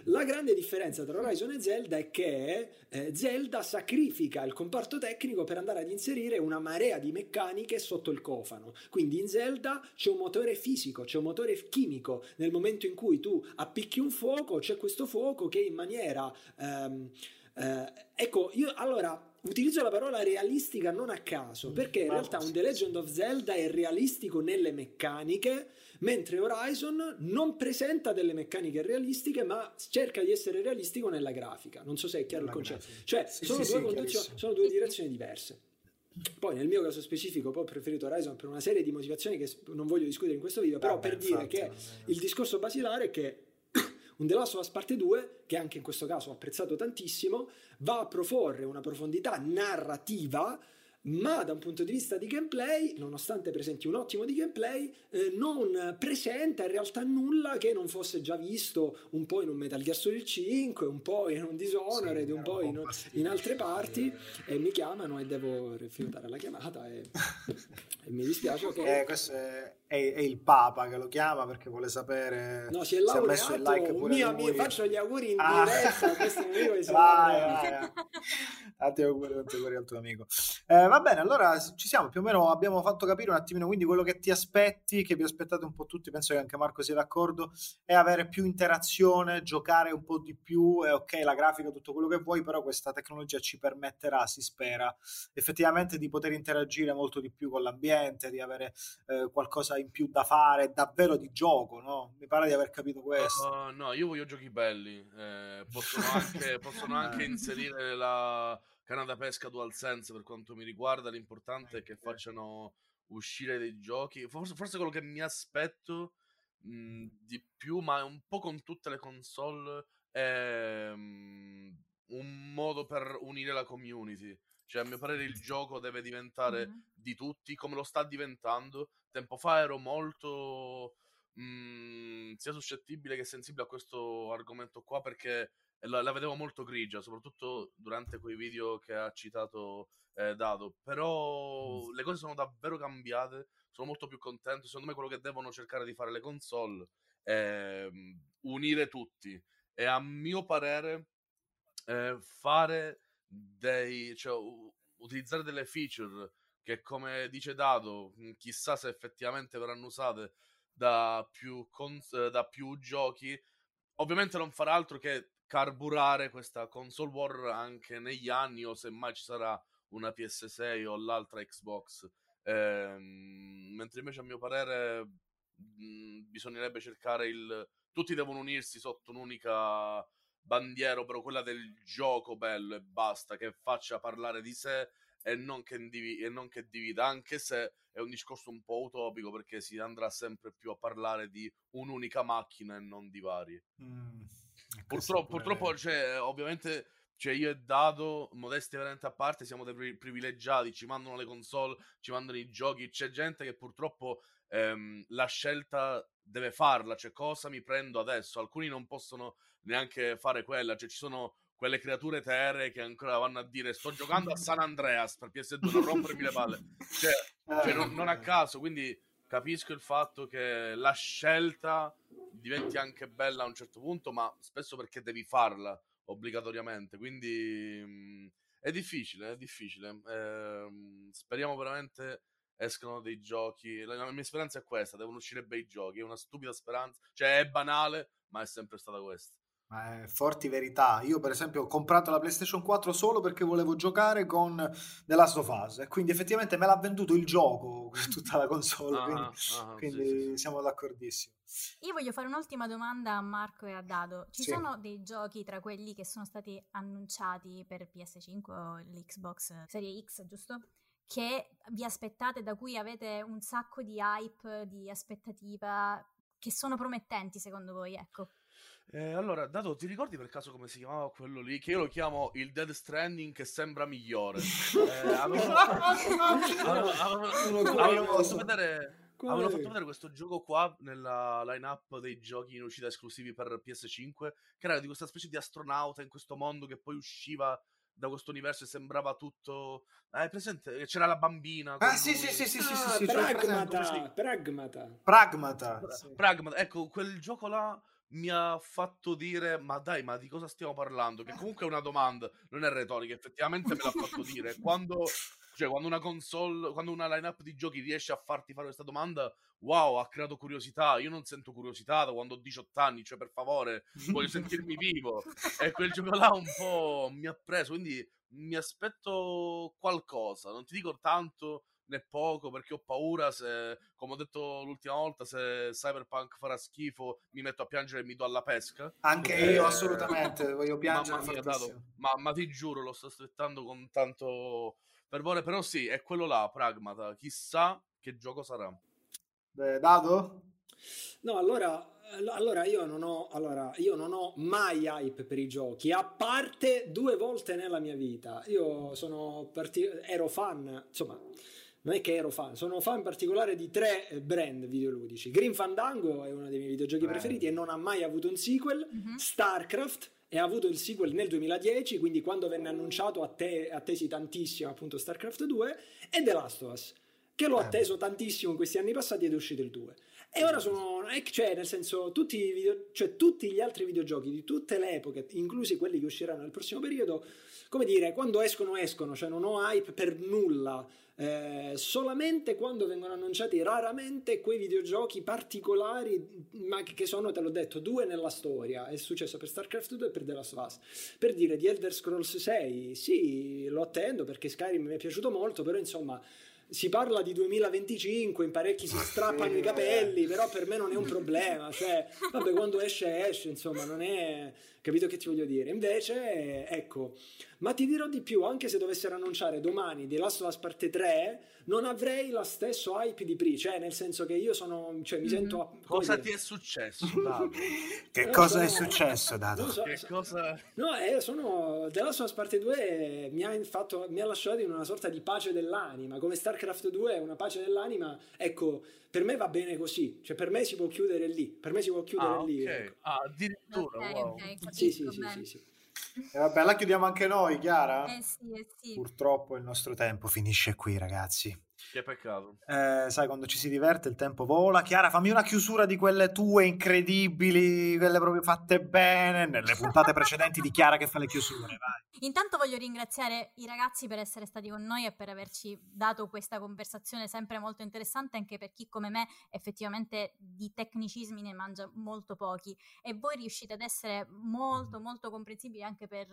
la grande differenza tra Horizon e Zelda è che Zelda sacrifica il comparto tecnico per andare ad inserire una marea di meccaniche sotto il cofano. Quindi in Zelda c'è un motore fisico, c'è un motore chimico. Nel momento in cui tu appicchi un fuoco, c'è questo fuoco che in maniera ecco, io allora Utilizzo la parola realistica non a caso, perché in realtà un The Legend of Zelda è realistico nelle meccaniche, mentre Horizon non presenta delle meccaniche realistiche, ma cerca di essere realistico nella grafica. Non so se è chiaro il concetto. Cioè, sono due direzioni diverse. Poi nel mio caso specifico ho preferito Horizon per una serie di motivazioni che non voglio discutere in questo video, però per dire che il discorso basilare è che un The Last of Us parte 2, che anche in questo caso ho apprezzato tantissimo, va a proporre una profondità narrativa, ma da un punto di vista di gameplay, nonostante presenti un ottimo di gameplay, non presenta in realtà nulla che non fosse già visto un po' in un Metal Gear Solid 5, un po' in un Dishonored, un po' in altre parti, e mi chiamano e devo rifiutare la chiamata e mi dispiace che... questo è il Papa che lo chiama perché vuole sapere si è laureato, se ha messo il like pure mio amico, faccio gli auguri in diretta a questo amico che tanti auguri al tuo amico. Va bene, allora ci siamo, più o meno abbiamo fatto capire un attimino quindi quello che ti aspetti, che vi aspettate un po' tutti, penso che anche Marco sia d'accordo, è avere più interazione, giocare un po' di più, ok, la grafica, tutto quello che vuoi, però questa tecnologia ci permetterà, si spera, effettivamente di poter interagire molto di più con l'ambiente, di avere qualcosa in più da fare, davvero di gioco, no? Mi pare di aver capito questo. No, io voglio giochi belli, possono anche inserire la... canna da pesca DualSense per quanto mi riguarda, l'importante è che facciano uscire dei giochi, forse quello che mi aspetto di più, ma un po' con tutte le console, è un modo per unire la community, cioè a mio parere il gioco deve diventare di tutti, come lo sta diventando. Tempo fa ero molto sia suscettibile che sensibile a questo argomento qua, perché la vedevo molto grigia, soprattutto durante quei video che ha citato Dado, però le cose sono davvero cambiate, sono molto più contento. Secondo me quello che devono cercare di fare le console è unire tutti e, a mio parere, utilizzare delle feature che, come dice Dado, chissà se effettivamente verranno usate da più giochi. Ovviamente non farà altro che carburare questa console war anche negli anni, o semmai ci sarà una PS6 o l'altra Xbox, mentre invece a mio parere bisognerebbe cercare tutti devono unirsi sotto un'unica bandiera, però quella del gioco bello e basta, che faccia parlare di sé e non che divida, anche se è un discorso un po' utopico, perché si andrà sempre più a parlare di un'unica macchina e non di varie. Purtroppo, cioè, ovviamente, cioè, io e Dado, modesti veramente a parte, siamo dei privilegiati, ci mandano le console, ci mandano i giochi, c'è gente che purtroppo la scelta deve farla, cioè cosa mi prendo adesso? Alcuni non possono neanche fare quella, cioè ci sono quelle creature terre che ancora vanno a dire sto giocando a San Andreas per PS2, non rompermi le palle, cioè non a caso, quindi... Capisco il fatto che la scelta diventi anche bella a un certo punto, ma spesso perché devi farla obbligatoriamente, quindi è difficile. Speriamo veramente escano dei giochi, la mia speranza è questa, devono uscire bei giochi, è una stupida speranza, cioè è banale, ma è sempre stata questa. Forti verità. Io per esempio ho comprato la PlayStation 4 solo perché volevo giocare con The Last of Us, e quindi effettivamente me l'ha venduto il gioco, tutta la console, quindi siamo d'accordissimo. Io voglio fare un'ultima domanda a Marco e a Dado. Ci sono dei giochi tra quelli che sono stati annunciati per PS5 o l'Xbox Series X, giusto? Che vi aspettate, da cui avete un sacco di hype, di aspettativa, che sono promettenti secondo voi, ecco? Allora, Dado, ti ricordi per caso come si chiamava quello lì? Che io lo chiamo il Dead Stranding che sembra migliore. Avevano fatto vedere questo gioco qua nella line-up dei giochi in uscita esclusivi per PS5, che era di questa specie di astronauta in questo mondo che poi usciva da questo universo e sembrava tutto... presente? C'era la bambina... Sì. Pragmata. Ecco, quel gioco là... mi ha fatto dire ma di cosa stiamo parlando, che comunque è una domanda, non è retorica, effettivamente me l'ha fatto dire quando Cioè, quando una console, quando una lineup di giochi riesce a farti fare questa domanda, wow, ha creato curiosità. Io non sento curiosità da quando ho 18 anni, cioè per favore, voglio sentirmi vivo. E quel gioco là un po' mi ha preso, quindi mi aspetto qualcosa. Non ti dico tanto né poco, perché ho paura, se, come ho detto l'ultima volta, se Cyberpunk farà schifo mi metto a piangere e mi do alla pesca. Anche io assolutamente voglio piangere. Mamma mia, ma ti giuro, lo sto aspettando con tanto fervore. Però sì, è quello là, Pragmata, chissà che gioco sarà. Beh, Dado? No, allora io non ho mai hype per i giochi, a parte due volte nella mia vita. Io sono fan particolare di tre brand videoludici. Green Fandango è uno dei miei videogiochi preferiti e non ha mai avuto un sequel. Mm-hmm. Starcraft e ha avuto il sequel nel 2010, quindi quando venne annunciato attesi tantissimo, appunto, Starcraft 2, e The Last of Us, che l'ho atteso tantissimo in questi anni passati ed è uscito il 2. E ora tutti gli altri videogiochi di tutte le epoche, inclusi quelli che usciranno nel prossimo periodo, come dire, quando escono, cioè non ho hype per nulla. Solamente quando vengono annunciati raramente quei videogiochi particolari, ma che sono, te l'ho detto, due nella storia. È successo per Starcraft 2 e per The Last of Us. Per dire, The Elder Scrolls 6 sì, lo attendo perché Skyrim mi è piaciuto molto, però insomma si parla di 2025, in parecchi si strappano i capelli, però per me non è un problema, cioè vabbè, quando esce, insomma, non è, capito che ti voglio dire. Invece ecco, ma ti dirò di più, anche se dovessero annunciare domani The Last of Us parte 3 non avrei lo stesso hype di Pri, cioè nel senso che io sono, cioè mi sento, cosa ti è successo, Dado? Che cosa è successo, Dado? The Last of Us parte 2 mi ha lasciato in una sorta di pace dell'anima, come Starcraft 2 è una pace dell'anima. Ecco, per me va bene così, cioè per me si può chiudere lì, ecco. Ah, addirittura, okay, wow. Okay, sì. E vabbè, la chiudiamo anche noi, Chiara? Sì. Purtroppo il nostro tempo finisce qui, ragazzi. Che peccato. Sai, quando ci si diverte il tempo vola. Chiara, fammi una chiusura di quelle tue incredibili, quelle proprio fatte bene nelle puntate precedenti di Chiara che fa le chiusure, vai. Intanto voglio ringraziare i ragazzi per essere stati con noi e per averci dato questa conversazione sempre molto interessante, anche per chi come me effettivamente di tecnicismi ne mangia molto pochi, e voi riuscite ad essere molto molto comprensibili anche per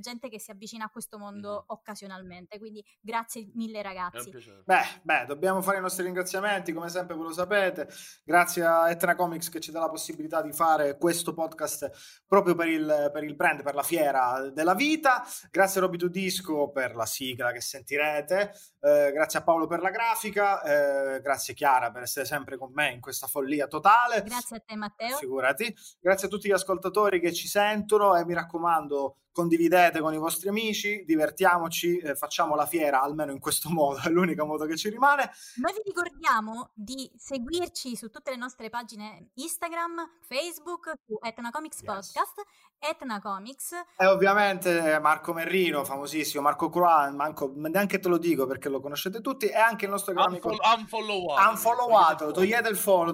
gente che si avvicina a questo mondo occasionalmente, quindi grazie mille ragazzi. Beh, dobbiamo fare i nostri ringraziamenti, come sempre ve lo sapete, grazie a Etna Comics che ci dà la possibilità di fare questo podcast proprio per il brand, per la fiera della vita, grazie a Roby2Disco per la sigla che sentirete, grazie a Paolo per la grafica, grazie Chiara per essere sempre con me in questa follia totale, grazie a te Matteo, figurati, grazie a tutti gli ascoltatori che ci sentono e mi raccomando, condividete con i vostri amici, divertiamoci, facciamo la fiera almeno in questo modo, è l'unico modo che ci rimane. Noi vi ricordiamo di seguirci su tutte le nostre pagine Instagram, Facebook, su Etna Comics Podcast, Etna Comics. E ovviamente Marco Merrino, famosissimo, Marco Croan, neanche te lo dico perché lo conoscete tutti, e anche il nostro grande unfollowato, togliete il follow.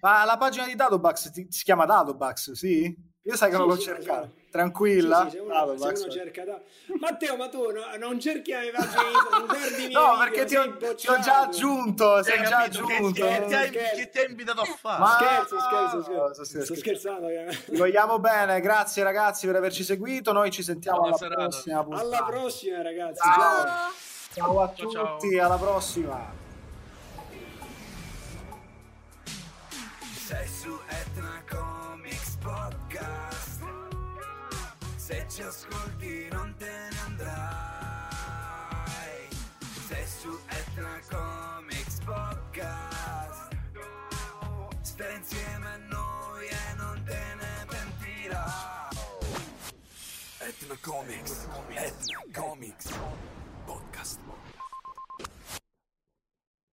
Ma la pagina di Dadobax si chiama Dadobax, sì? Io sai che non l'ho cercato. Tranquilla, se uno cerca Matteo, ma tu non cerchi la pagina? No, perché ti ho già aggiunto. Che ti ha invitato a fare? Scherzo. Sto scherzando. Vi vogliamo bene, grazie ragazzi per averci seguito. Noi ci sentiamo alla prossima puntata. Alla prossima, ragazzi. Ciao a tutti, alla prossima. Sei su Etna Comics Podcast. Se ci ascolti non te ne andrai. Sei su Etna Comics Podcast. Stai insieme a noi e non te ne pentirai. Etna Comics Podcast.